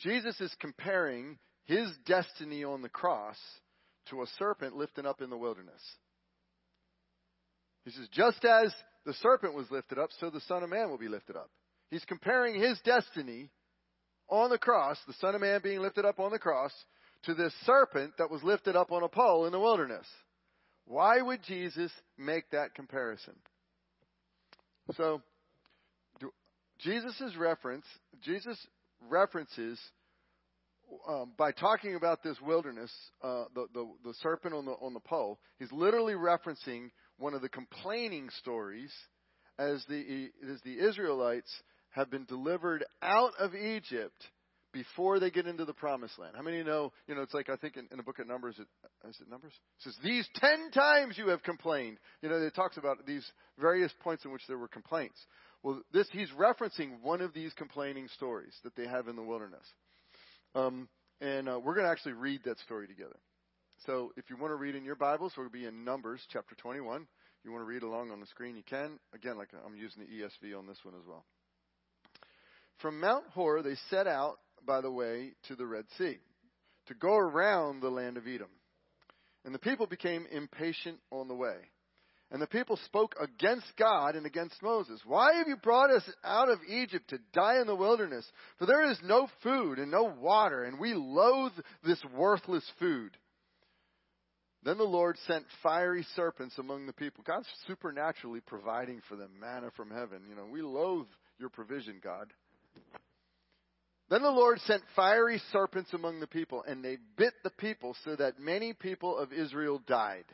Jesus is comparing his destiny on the cross to a serpent lifted up in the wilderness. He says, just as the serpent was lifted up, so the Son of Man will be lifted up. He's comparing his destiny on the cross, the Son of Man being lifted up on the cross, to this serpent that was lifted up on a pole in the wilderness. Why would Jesus make that comparison? So, Jesus' reference, Jesus references Um, by talking about this wilderness, uh, the, the, the serpent on the, on the pole, he's literally referencing one of the complaining stories as the, as the Israelites have been delivered out of Egypt before they get into the promised land. How many know, you know, it's like, I think in, in the book of Numbers, it, is it Numbers? It says, these ten times you have complained. You know, it talks about these various points in which there were complaints. Well, this, he's referencing one of these complaining stories that they have in the wilderness. Um, and uh, we're going to actually read that story together. So if you want to read in your Bibles, we'll be in Numbers chapter twenty-one. If you want to read along on the screen, you can. Again, like I'm using the E S V on this one as well. From Mount Hor, they set out, by the way, to the Red Sea, to go around the land of Edom. And the people became impatient on the way. And the people spoke against God and against Moses. Why have you brought us out of Egypt to die in the wilderness? For there is no food and no water, and we loathe this worthless food. Then the Lord sent fiery serpents among the people. God's supernaturally providing for them manna from heaven. You know, we loathe your provision, God. Then the Lord sent fiery serpents among the people, and they bit the people so that many people of Israel died.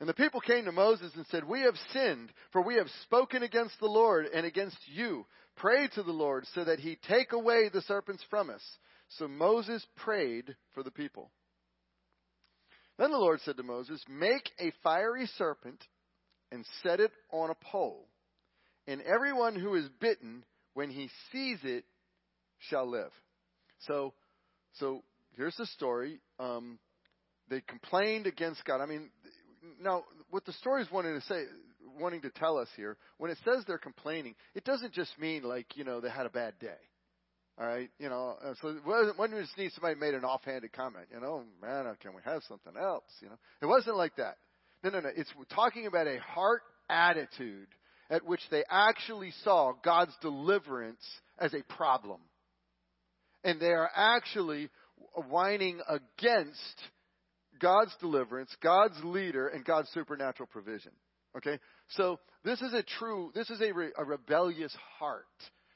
And the people came to Moses and said, "We have sinned, for we have spoken against the Lord and against you. Pray to the Lord so that he take away the serpents from us." So Moses prayed for the people. Then the Lord said to Moses, "Make a fiery serpent and set it on a pole. And everyone who is bitten, when he sees it, shall live." So, so here's the story. Um, they complained against God. I mean... Now, what the story is wanting to say, wanting to tell us here, when it says they're complaining, it doesn't just mean like, you know, they had a bad day. All right. You know, so when you just need somebody made an offhanded comment, you know, man, can we have something else? You know, it wasn't like that. No, no, no. It's talking about a heart attitude at which they actually saw God's deliverance as a problem. And they are actually whining against God's deliverance, God's leader, and God's supernatural provision. Okay? So this is a true, this is a, re, a rebellious heart.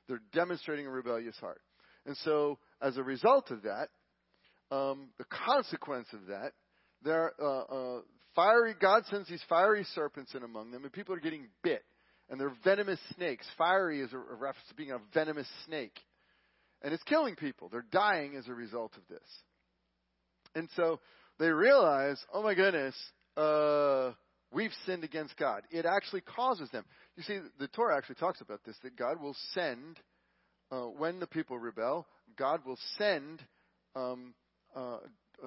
They're demonstrating a rebellious heart. And so as a result of that, um, the consequence of that, there uh, uh, fiery, God sends these fiery serpents in among them, and people are getting bit. And they're venomous snakes. Fiery is a, a reference to being a venomous snake. And it's killing people. They're dying as a result of this. And so they realize, oh my goodness, uh, we've sinned against God. It actually causes them. You see, the Torah actually talks about this, that God will send, uh, when the people rebel, God will send um, uh,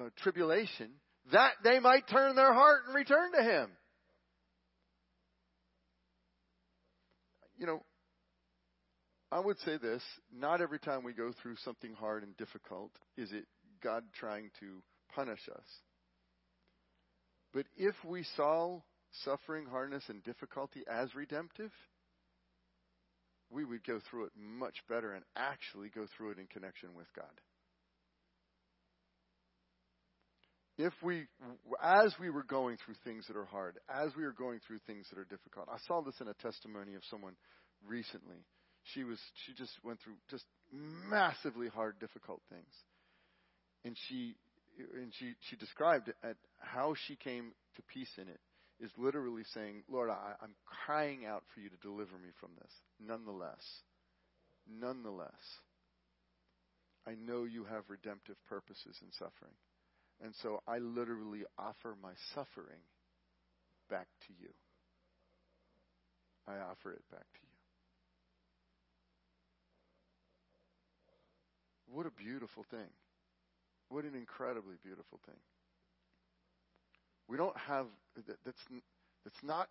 uh, tribulation that they might turn their heart and return to him. You know, I would say this, not every time we go through something hard and difficult is it God trying to punish us. But if we saw suffering, hardness, and difficulty as redemptive, we would go through it much better and actually go through it in connection with God. If we, as we were going through things that are hard, as we were going through things that are difficult, I saw this in a testimony of someone recently. She was, she just went through just massively hard, difficult things. And she And she, she described at how she came to peace in it is literally saying, "Lord, I, I'm crying out for you to deliver me from this. Nonetheless, nonetheless, I know you have redemptive purposes in suffering. And so I literally offer my suffering back to you. I offer it back to you." What a beautiful thing. What an incredibly beautiful thing. We don't have, that, that's, that's not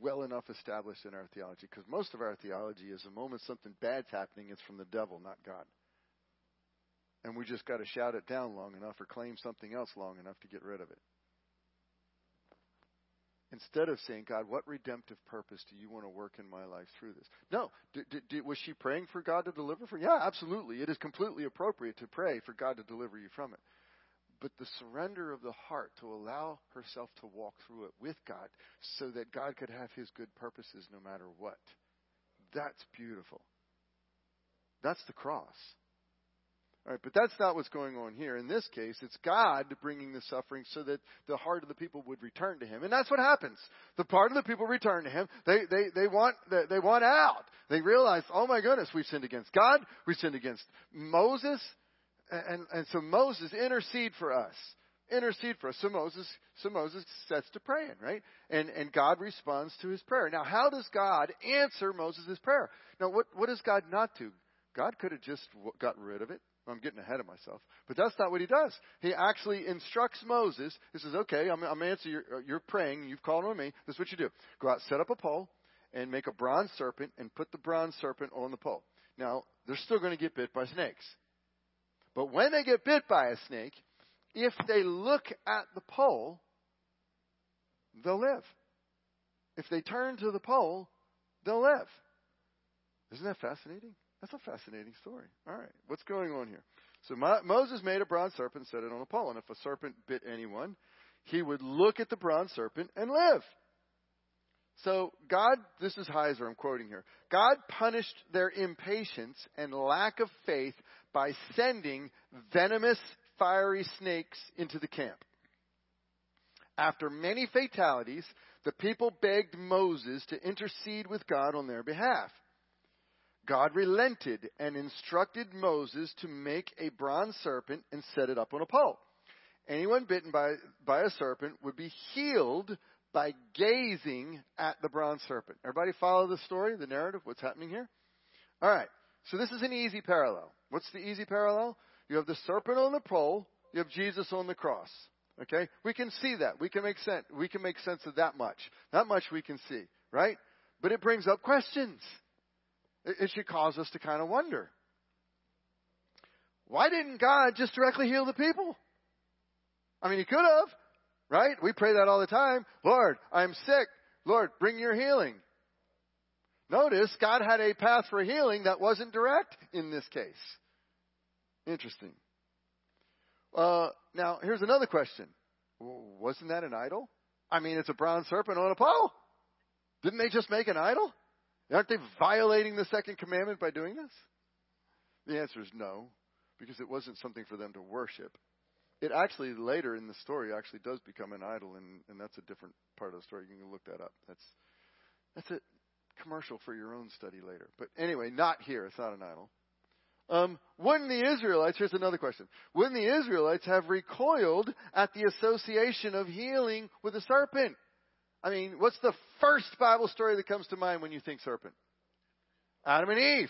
well enough established in our theology, because most of our theology is the moment something bad's happening, it's from the devil, not God. And we just got to shout it down long enough or claim something else long enough to get rid of it. Instead of saying, "God, what redemptive purpose do you want to work in my life through this?" No. D- d- d- was she praying for God to deliver from? Yeah, absolutely. It is completely appropriate to pray for God to deliver you from it. But the surrender of the heart to allow herself to walk through it with God so that God could have his good purposes no matter what. That's beautiful. That's the cross. All right, but that's not what's going on here. In this case, it's God bringing the suffering so that the heart of the people would return to him. And that's what happens. The part of the people return to him. They they they want they want out. They realize, oh my goodness, we've sinned against God. We've sinned against Moses. And, and so Moses, intercede for us. Intercede for us. So Moses, so Moses sets to praying, right? And and God responds to his prayer. Now, how does God answer Moses' prayer? Now, what, what does God not do? God could have just got rid of it. I'm getting ahead of myself. But that's not what he does. He actually instructs Moses. He says, okay, I'm, I'm answering. You're, you're praying. You've called on me. This is what you do. Go out, set up a pole, and make a bronze serpent, and put the bronze serpent on the pole. Now, they're still going to get bit by snakes. But when they get bit by a snake, if they look at the pole, they'll live. If they turn to the pole, they'll live. Isn't that fascinating? That's a fascinating story. All right, what's going on here? So my, Moses made a bronze serpent and set it on a pole. And if a serpent bit anyone, he would look at the bronze serpent and live. So God, this is Heiser I'm quoting here. God punished their impatience and lack of faith by sending venomous, fiery snakes into the camp. After many fatalities, the people begged Moses to intercede with God on their behalf. God relented and instructed Moses to make a bronze serpent and set it up on a pole. Anyone bitten by, by a serpent would be healed by gazing at the bronze serpent. Everybody follow the story, the narrative, what's happening here? All right, so this is an easy parallel. What's the easy parallel? You have the serpent on the pole. You have Jesus on the cross. Okay, we can see that. We can make sense. We can make sense of that much. That much we can see, right? But it brings up questions. It should cause us to kind of wonder. Why didn't God just directly heal the people? I mean, he could have, right? We pray that all the time. Lord, I'm sick. Lord, bring your healing. Notice God had a path for healing that wasn't direct in this case. Interesting. Uh, now, here's another question. Wasn't that an idol? I mean, it's a bronze serpent on a pole. Didn't they just make an idol? Aren't they violating the second commandment by doing this? The answer is no, because it wasn't something for them to worship. It actually, later in the story, actually does become an idol, and, and that's a different part of the story. You can look that up. That's that's a commercial for your own study later. But anyway, not here. It's not an idol. Um, wouldn't the Israelites, here's another question, wouldn't the Israelites have recoiled at the association of healing with a serpent? I mean, what's the first Bible story that comes to mind when you think serpent? Adam and Eve.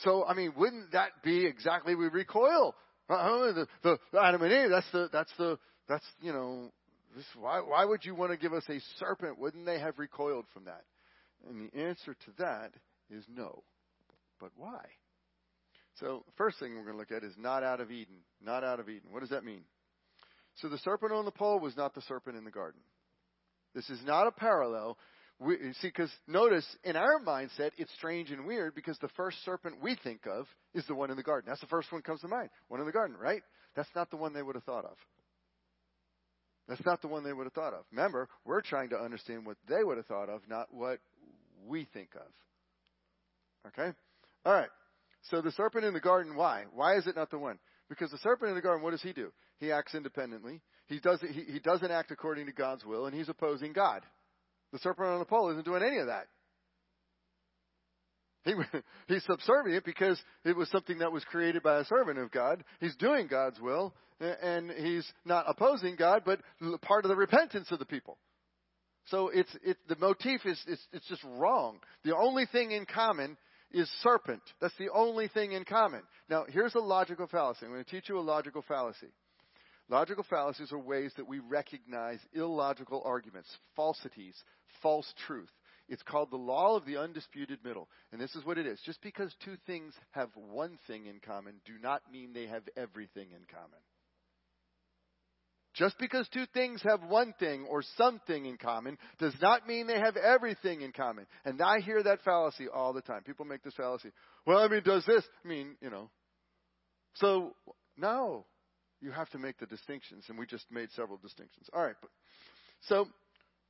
So, I mean, wouldn't that be exactly we recoil? The, the, the Adam and Eve, that's the, that's the, that's, you know, this, why, why would you want to give us a serpent? Wouldn't they have recoiled from that? And the answer to that is no. But why? So, first thing we're going to look at is not out of Eden. Not out of Eden. What does that mean? So, the serpent on the pole was not the serpent in the garden. This is not a parallel. We, see, because notice, in our mindset, it's strange and weird because the first serpent we think of is the one in the garden. That's the first one that comes to mind. One in the garden, right? That's not the one they would have thought of. That's not the one they would have thought of. Remember, we're trying to understand what they would have thought of, not what we think of. Okay? All right. So the serpent in the garden, why? Why is it not the one? Because the serpent in the garden, what does he do? He acts independently. He doesn't, he, he doesn't act according to God's will, and he's opposing God. The serpent on the pole isn't doing any of that. He, he's subservient because it was something that was created by a servant of God. He's doing God's will, and he's not opposing God, but part of the repentance of the people. So it's it, the motif is it's, it's just wrong. The only thing in common is serpent. That's the only thing in common. Now, here's a logical fallacy. I'm going to teach you a logical fallacy. Logical fallacies are ways that we recognize illogical arguments, falsities, false truth. It's called the law of the undisputed middle. And this is what it is. Just because two things have one thing in common do not mean they have everything in common. Just because two things have one thing or something in common does not mean they have everything in common. And I hear that fallacy all the time. People make this fallacy. Well, I mean, does this I mean, you know. So, no. You have to make the distinctions, and we just made several distinctions. All right. But, so,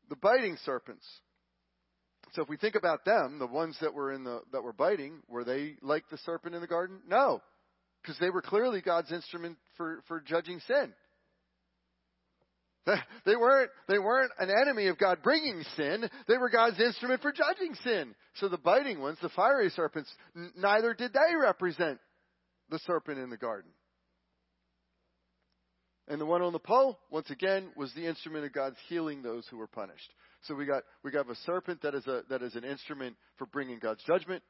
the biting serpents. So, if we think about them, the ones that were in the that were biting, were they like the serpent in the garden? No, because they were clearly God's instrument for, for judging sin. They weren't, they weren't an enemy of God bringing sin. They were God's instrument for judging sin. So the biting ones, the fiery serpents, n- neither did they represent the serpent in the garden. And the one on the pole, once again, was the instrument of God's healing those who were punished. So we got we got a serpent that is a that is an instrument for bringing God's judgment,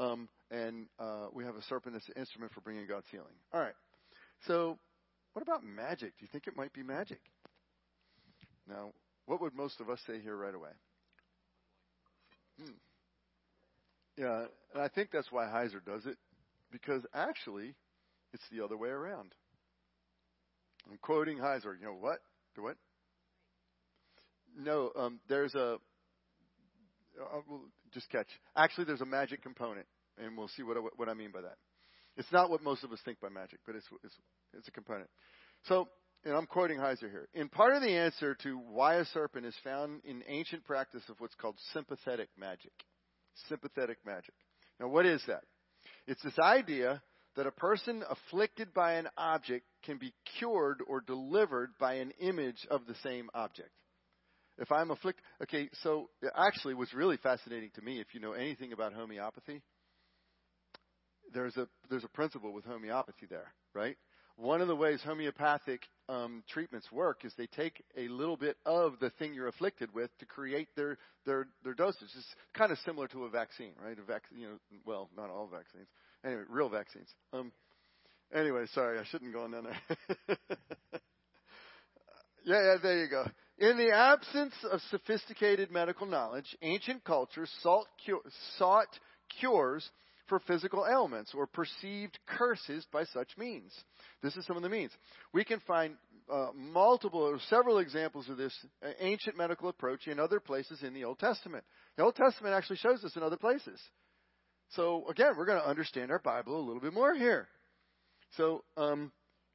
um, and uh, we have a serpent that's an instrument for bringing God's healing. All right. So what about magic? Do you think it might be magic? Now, what would most of us say here right away? Hmm. Yeah, and I think that's why Heiser does it, because actually it's the other way around. I'm quoting Heiser. You know what? Do what? No, um, there's a uh, – we'll just catch. Actually, there's a magic component, and we'll see what I, what I mean by that. It's not what most of us think by magic, but it's it's, it's a component. So, and I'm quoting Heiser here. In part of the answer to why a serpent is found in ancient practice of what's called sympathetic magic. Sympathetic magic. Now, what is that? It's this idea that a person afflicted by an object can be cured or delivered by an image of the same object. If I'm afflicted, okay, so actually what's really fascinating to me, if you know anything about homeopathy, there's a there's a principle with homeopathy there, right? One of the ways homeopathic um, treatments work is they take a little bit of the thing you're afflicted with to create their their, their dosage. It's kind of similar to a vaccine, right? A vac- you know, well, not all vaccines. Anyway, real vaccines. Um, anyway, sorry, I shouldn't go on down there. yeah, yeah, there you go. In the absence of sophisticated medical knowledge, ancient cultures sought, cure, sought cures for physical ailments or perceived curses by such means. This is some of the means. We can find uh, multiple or several examples of this ancient medical approach in other places in the Old Testament. The Old Testament actually shows this in other places. So, again, we're going to understand our Bible a little bit more here. So, um,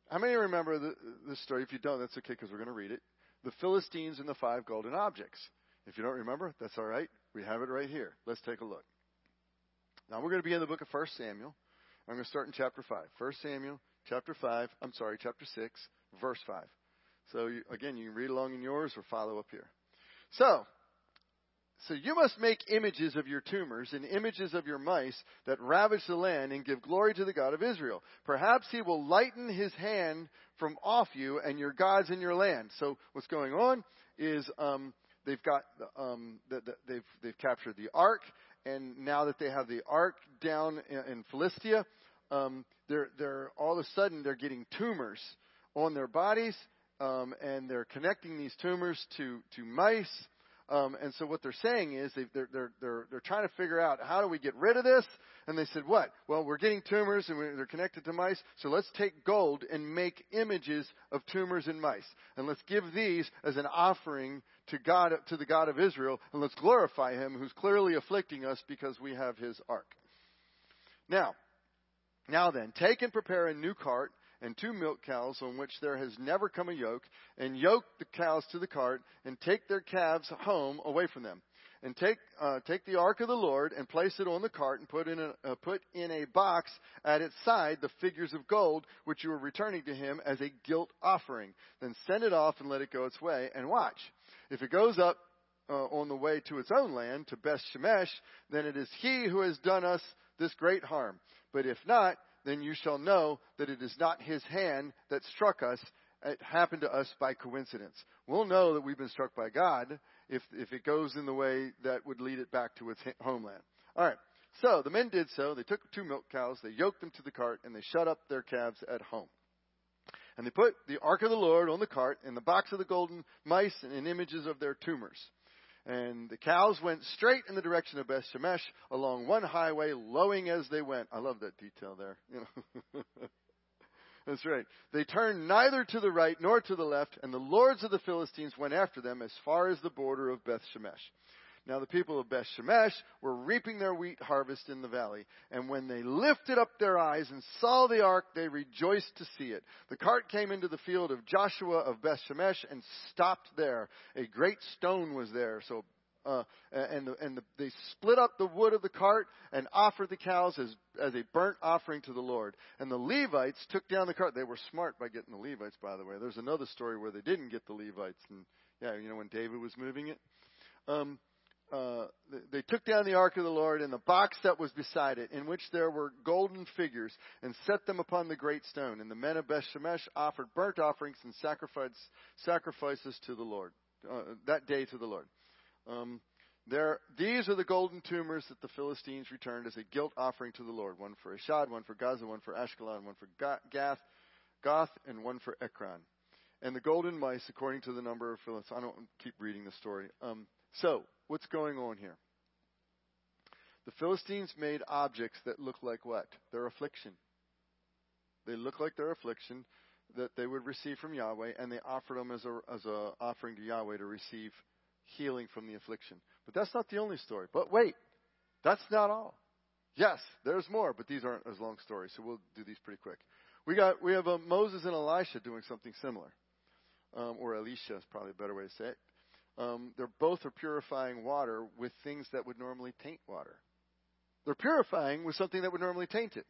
how many remember the, this story? If you don't, that's okay because we're going to read it. The Philistines and the five golden objects. If you don't remember, that's all right. We have it right here. Let's take a look. Now we're going to be in the book of First Samuel. I'm going to start in chapter five. First Samuel, chapter five. I'm sorry, chapter six, verse five. So, you, again, you can read along in yours or follow up here. So, so you must make images of your tumors and images of your mice that ravage the land and give glory to the God of Israel. Perhaps he will lighten his hand from off you and your gods in your land. So what's going on is um, they've got um, the, the, they've they've captured the ark, and now that they have the ark down in, in Philistia, um, they're they're all of a sudden they're getting tumors on their bodies, um, and they're connecting these tumors to to mice. Um, and so what they're saying is they, they're, they're, they're, they're trying to figure out how do we get rid of this? And they said, what? Well, we're getting tumors and we're, they're connected to mice. So let's take gold and make images of tumors and mice. And let's give these as an offering to God, to the God of Israel. And let's glorify him who's clearly afflicting us because we have his ark. Now, now then, take and prepare a new cart and two milk cows on which there has never come a yoke, and yoke the cows to the cart, and take their calves home away from them. And take uh, take the ark of the Lord and place it on the cart and put in a, uh, put in a box at its side the figures of gold which you are returning to him as a guilt offering. Then send it off and let it go its way, and watch. If it goes up uh, on the way to its own land, to Beth Shemesh, then it is he who has done us this great harm. But if not, then you shall know that it is not his hand that struck us. It happened to us by coincidence. We'll know that we've been struck by God if if it goes in the way that would lead it back to its homeland. All right. So the men did so. They took two milk cows. They yoked them to the cart, and they shut up their calves at home. And they put the ark of the Lord on the cart and the box of the golden mice and images of their tumors. And the cows went straight in the direction of Beth Shemesh along one highway, lowing as they went. I love that detail there. You know. That's right. They turned neither to the right nor to the left, and the lords of the Philistines went after them as far as the border of Beth Shemesh. Now the people of Beth Shemesh were reaping their wheat harvest in the valley, and when they lifted up their eyes and saw the ark, they rejoiced to see it. The cart came into the field of Joshua of Beth Shemesh and stopped there. A great stone was there, so uh, and the, and the, they split up the wood of the cart and offered the cows as as a burnt offering to the Lord. And the Levites took down the cart. They were smart by getting the Levites, by the way. There's another story where they didn't get the Levites, and yeah, you know when David was moving it. Um, Uh, they took down the ark of the Lord and the box that was beside it, in which there were golden figures, and set them upon the great stone. And the men of Beth Shemesh offered burnt offerings and sacrifices to the Lord, uh, that day to the Lord. Um, There, these are the golden tumors that the Philistines returned as a guilt offering to the Lord. One for Ashdod, one for Gaza, one for Ashkelon, one for Gath, Goth, and one for Ekron. And the golden mice, according to the number of Philistines. I don't keep reading the story. Um, so, what's going on here? The Philistines made objects that look like what? Their affliction. They look like their affliction that they would receive from Yahweh, and they offered them as a as a offering to Yahweh to receive healing from the affliction. But that's not the only story. But wait, that's not all. Yes, there's more, but these aren't as long stories, so we'll do these pretty quick. We got we have a Moses and Elisha doing something similar, um, or Elisha is probably a better way to say it. Um, they're both are purifying water with things that would normally taint water. They're purifying with something that would normally taint it,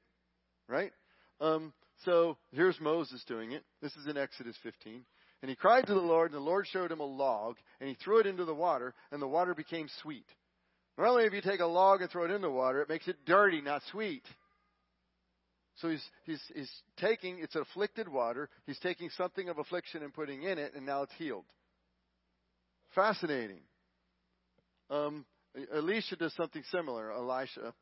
right? Um, so here's Moses doing it. This is in Exodus fifteen. And he cried to the Lord, and the Lord showed him a log, and he threw it into the water, and the water became sweet. Normally, if you take a log and throw it into water, it makes it dirty, not sweet. So he's, he's, he's taking, it's afflicted water, he's taking something of affliction and putting in it, and now it's healed. Fascinating. Um, Elisha does something similar. Elisha,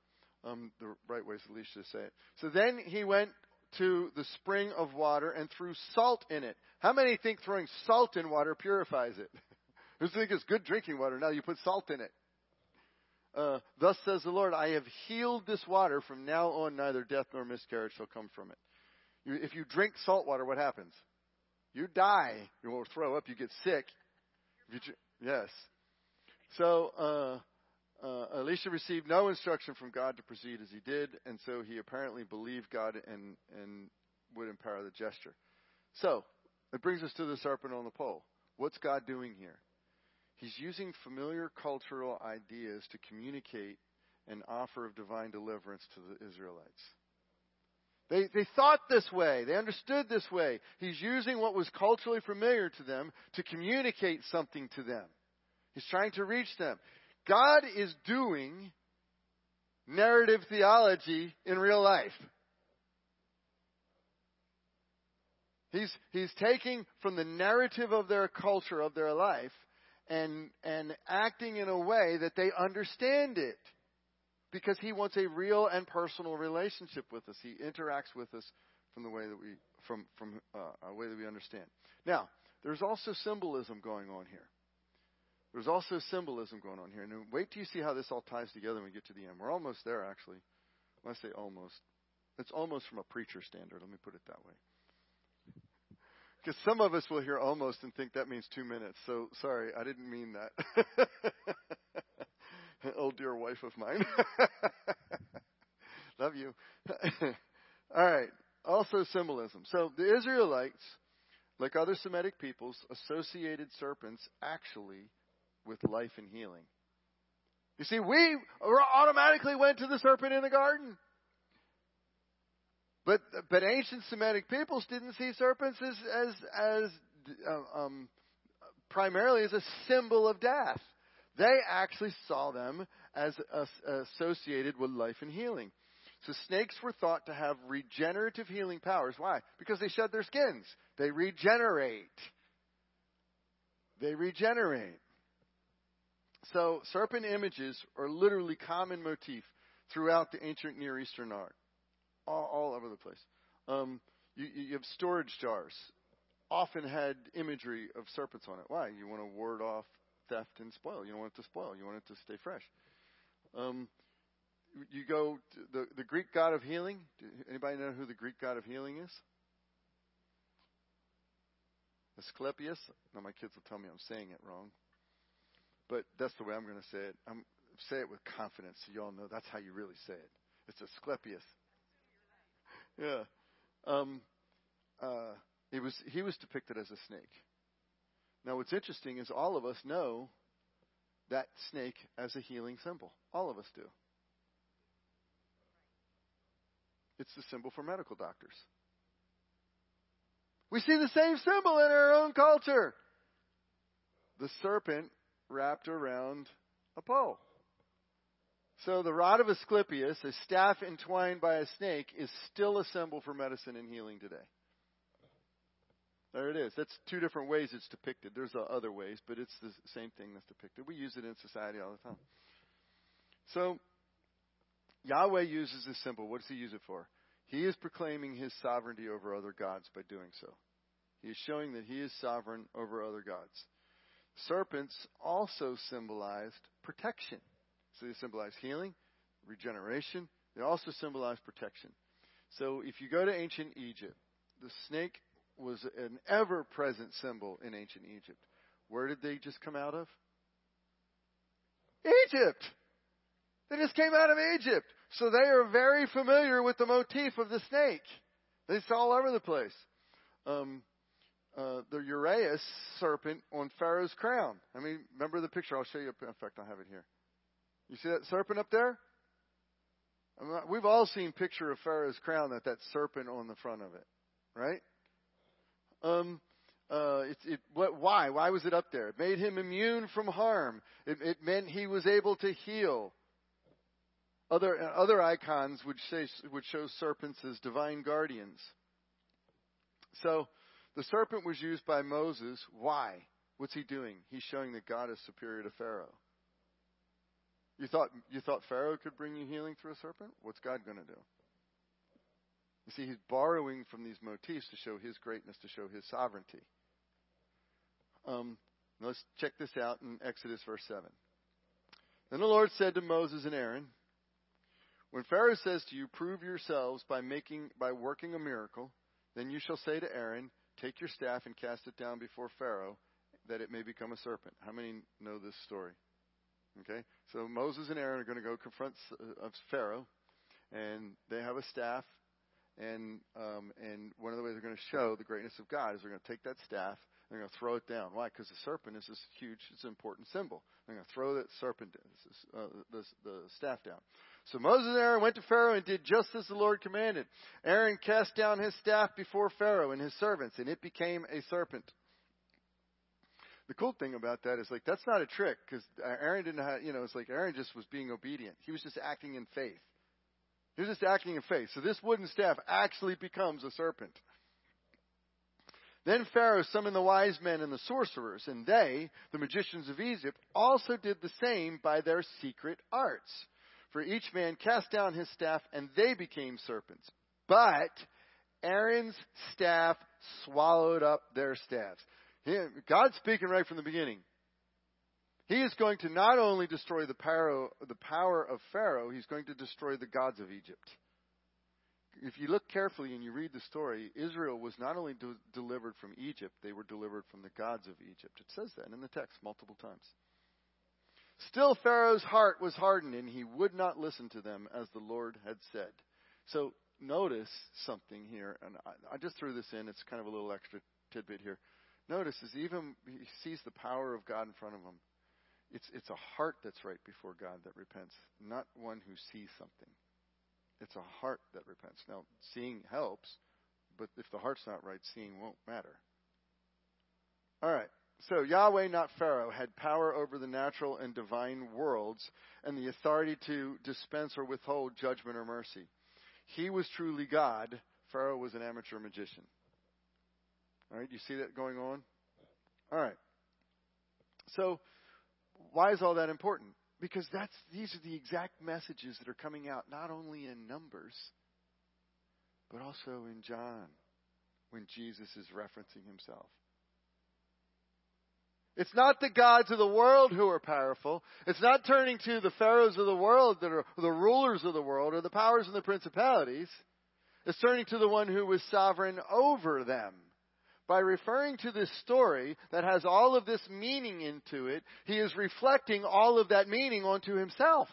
um, the right way is Elisha to say it. So then he went to the spring of water and threw salt in it. How many think throwing salt in water purifies it? Who think it's good drinking water? Now you put salt in it. Uh, Thus says the Lord, I have healed this water. From now on, neither death nor miscarriage shall come from it. You, if you drink salt water, what happens? You die. You won't throw up. You get sick. If you, yes. So uh, Uh, Elisha received no instruction from God to proceed as he did, and so he apparently believed God and, and would empower the gesture. So, it brings us to the serpent on the pole. What's God doing here? He's using familiar cultural ideas to communicate an offer of divine deliverance to the Israelites. They, they thought this way. They understood this way. He's using what was culturally familiar to them to communicate something to them. He's trying to reach them. God is doing narrative theology in real life. He's, he's taking from the narrative of their culture, of their life, and, and acting in a way that they understand it. Because he wants a real and personal relationship with us. He interacts with us from the way that we, from, from uh, a way that we understand. Now, there's also symbolism going on here. There's also symbolism going on here. And wait till you see how this all ties together when we get to the end. We're almost there, actually. When I say almost, it's almost from a preacher standard. Let me put it that way. Because some of us will hear almost and think that means two minutes. So, sorry, I didn't mean that. Oh, dear wife of mine. Love you. All right. Also symbolism. So, the Israelites, like other Semitic peoples, associated serpents actually with life and healing. You see, we automatically went to the serpent in the garden. But but ancient Semitic peoples didn't see serpents as as, as um, primarily as a symbol of death. They actually saw them as associated with life and healing. So snakes were thought to have regenerative healing powers. Why? Because they shed their skins. They regenerate. They regenerate. So serpent images are literally common motif throughout the ancient Near Eastern art, all, all over the place. Um, you, you have storage jars, often had imagery of serpents on it. Why? You want to ward off theft and spoil. You don't want it to spoil. You want it to stay fresh. Um, you go to the the Greek god of healing. Anybody know who the Greek god of healing is? Asclepius. Now my kids will tell me I'm saying it wrong. But that's the way I'm going to say it. I'm say it with confidence so you all know that's how you really say it. It's Asclepius. Yeah. Um, uh, it was, he was depicted as a snake. Now what's interesting is all of us know that snake as a healing symbol. All of us do. It's the symbol for medical doctors. We see the same symbol in our own culture. The serpent wrapped around a pole. So the rod of Asclepius, a staff entwined by a snake, is still a symbol for medicine and healing today. There it is. That's two different ways it's depicted. There's other ways, but it's the same thing that's depicted. We use it in society all the time. So Yahweh uses this symbol. What does he use it for? He is proclaiming his sovereignty over other gods by doing so. He is showing that he is sovereign over other gods. Serpents also symbolized protection. So they symbolize healing, regeneration. They also symbolize protection. So if you go to ancient Egypt, the snake was an ever-present symbol in ancient Egypt. Where did they just come out of? Egypt! They just came out of Egypt. So they are very familiar with the motif of the snake. It's all over the place. Um, uh, the Uraeus serpent on Pharaoh's crown. I mean, remember the picture? I'll show you. In fact, I have it here. You see that serpent up there? I'm not, we've all seen picture of Pharaoh's crown that that serpent on the front of it, right? Um, uh, it, it, what, why? Why was it up there? It made him immune from harm. It, it meant he was able to heal. Other other icons would say would show serpents as divine guardians. So, the serpent was used by Moses. Why? What's he doing? He's showing that God is superior to Pharaoh. You thought you thought Pharaoh could bring you healing through a serpent? What's God going to do? You see, he's borrowing from these motifs to show his greatness, to show his sovereignty. Um, let's check this out in Exodus verse seven. Then the Lord said to Moses and Aaron, "When Pharaoh says to you, 'Prove yourselves by making by working a miracle,' then you shall say to Aaron, 'Take your staff and cast it down before Pharaoh, that it may become a serpent.'" How many know this story? Okay, so Moses and Aaron are going to go confront Pharaoh, and they have a staff, and um, and one of the ways they're going to show the greatness of God is they're going to take that staff and they're going to throw it down. Why? Because the serpent is this huge, it's an important symbol. They're going to throw that serpent, uh, the, the staff down. So Moses and Aaron went to Pharaoh and did just as the Lord commanded. Aaron cast down his staff before Pharaoh and his servants, and it became a serpent. The cool thing about that is, like, that's not a trick, because Aaron didn't have, you know, it's like Aaron just was being obedient. He was just acting in faith. He was just acting in faith. So this wooden staff actually becomes a serpent. Then Pharaoh summoned the wise men and the sorcerers, and they, the magicians of Egypt, also did the same by their secret arts. For each man cast down his staff, and they became serpents. But Aaron's staff swallowed up their staffs. God's speaking right from the beginning. He is going to not only destroy the power, the power of Pharaoh, he's going to destroy the gods of Egypt. If you look carefully and you read the story, Israel was not only de- delivered from Egypt, they were delivered from the gods of Egypt. It says that in the text multiple times. Still Pharaoh's heart was hardened, and he would not listen to them as the Lord had said. So notice something here, and I, I just threw this in. It's kind of a little extra tidbit here. Notice is even he sees the power of God in front of him. It's it's a heart that's right before God that repents, not one who sees something. It's a heart that repents. Now, seeing helps, but if the heart's not right, seeing won't matter. All right. So Yahweh, not Pharaoh, had power over the natural and divine worlds and the authority to dispense or withhold judgment or mercy. He was truly God. Pharaoh was an amateur magician. All right, you see that going on? All right. So why is all that important? Because that's these are the exact messages that are coming out not only in Numbers, but also in John when Jesus is referencing himself. It's not the gods of the world who are powerful. It's not turning to the pharaohs of the world that are the rulers of the world or the powers and the principalities. It's turning to the one who was sovereign over them. By referring to this story that has all of this meaning into it, he is reflecting all of that meaning onto himself.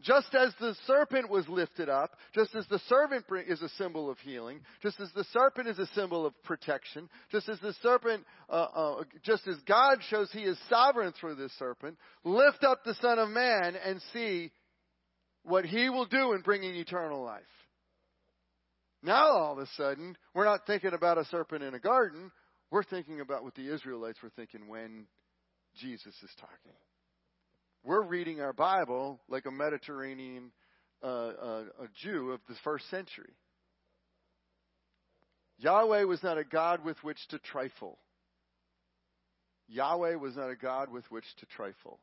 Just as the serpent was lifted up, just as the serpent is a symbol of healing, just as the serpent is a symbol of protection, just as the serpent, uh, uh, just as God shows he is sovereign through this serpent, lift up the Son of Man and see what he will do in bringing eternal life. Now all of a sudden, we're not thinking about a serpent in a garden. We're thinking about what the Israelites were thinking when Jesus is talking. We're reading our Bible like a Mediterranean uh, uh, a Jew of the first century. Yahweh was not a God with which to trifle. Yahweh was not a God with which to trifle.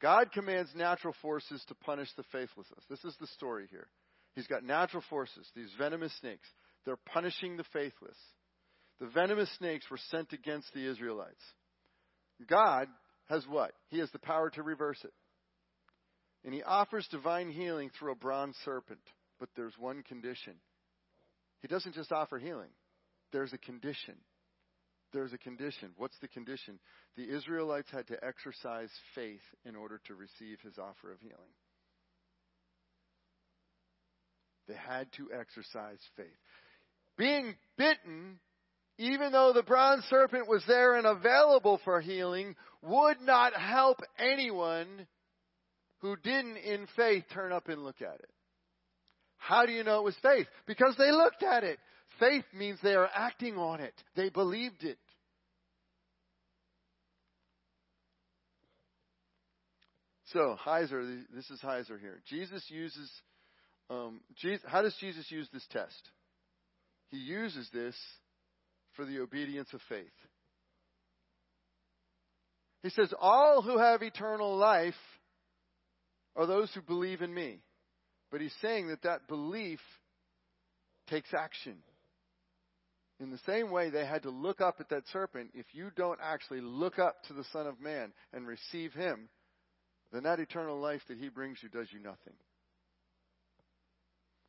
God commands natural forces to punish the faithlessness. This is the story here. He's got natural forces, these venomous snakes. They're punishing the faithless. The venomous snakes were sent against the Israelites. God has what? He has the power to reverse it. And he offers divine healing through a bronze serpent. But there's one condition. He doesn't just offer healing. There's a condition. There's a condition. What's the condition? The Israelites had to exercise faith in order to receive his offer of healing. They had to exercise faith. Being bitten, even though the bronze serpent was there and available for healing, would not help anyone who didn't in faith turn up and look at it. How do you know it was faith? Because they looked at it. Faith means they are acting on it. They believed it. So, Heiser, this is Heiser here. Jesus uses, um, Jesus, how does Jesus use this test? He uses this for the obedience of faith. He says, all who have eternal life are those who believe in me. But he's saying that that belief takes action. In the same way, they had to look up at that serpent. If you don't actually look up to the Son of Man and receive him, then that eternal life that he brings you does you nothing.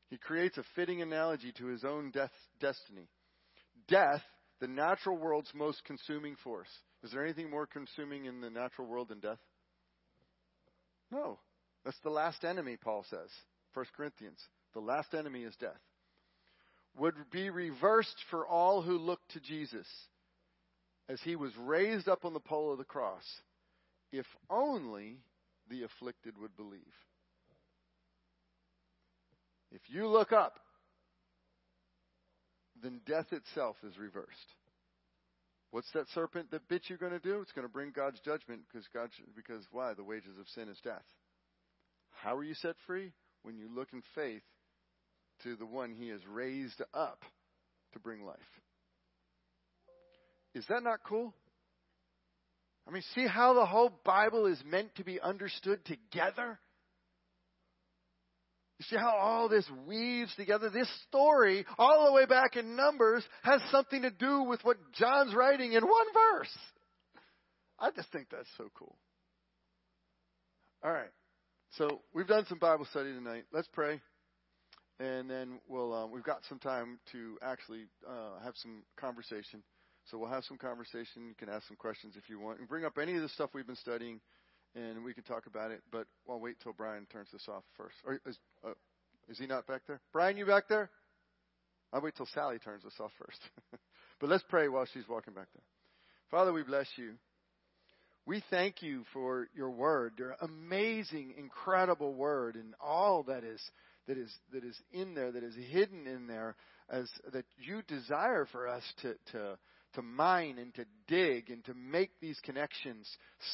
He creates a fitting analogy to his own death, destiny. Death, the natural world's most consuming force. Is there anything more consuming in the natural world than death? No. That's the last enemy, Paul says. First Corinthians. The last enemy is death. Would be reversed for all who look to Jesus as he was raised up on the pole of the cross, if only the afflicted would believe. If you look up, then death itself is reversed. What's that serpent that bit you going to do? It's going to bring God's judgment because God, because why? The wages of sin is death. How are you set free? When you look in faith to the one he has raised up to bring life. Is that not cool? I mean, see how the whole Bible is meant to be understood together? You see how all this weaves together? This story, all the way back in Numbers, has something to do with what John's writing in one verse. I just think that's so cool. All right. So we've done some Bible study tonight. Let's pray. And then we'll, um, we've got some time to actually uh, have some conversation. So we'll have some conversation. You can ask some questions if you want. And bring up any of the stuff we've been studying, and we can talk about it. But I'll wait till Brian turns this off first. Or is, uh, is he not back there? Brian, you back there? I'll wait till Sally turns this off first. But let's pray while she's walking back there. Father, we bless you. We thank you for your word, your amazing, incredible word, and all that is that is that is in there, that is hidden in there, as that you desire for us to to to mine and to dig and to make these connections,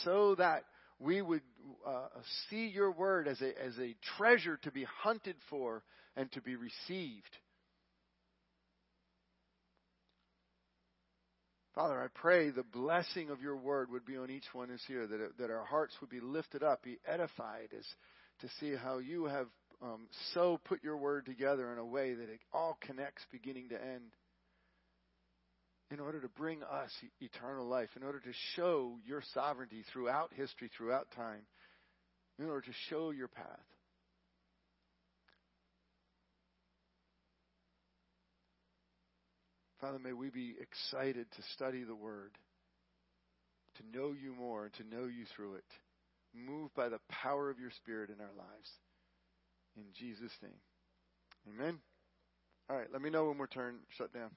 so that we would uh, see your word as a as a treasure to be hunted for and to be received. Father, I pray the blessing of your word would be on each one who's here, that it, that our hearts would be lifted up, be edified, as to see how you have Um, so put your word together in a way that it all connects beginning to end, in order to bring us eternal life, in order to show your sovereignty throughout history, throughout time, in order to show your path. Father, may we be excited to study the word, to know you more, to know you through it. Moved by the power of your Spirit in our lives. In Jesus' name. Amen. All right, let me know when we're turned shut down.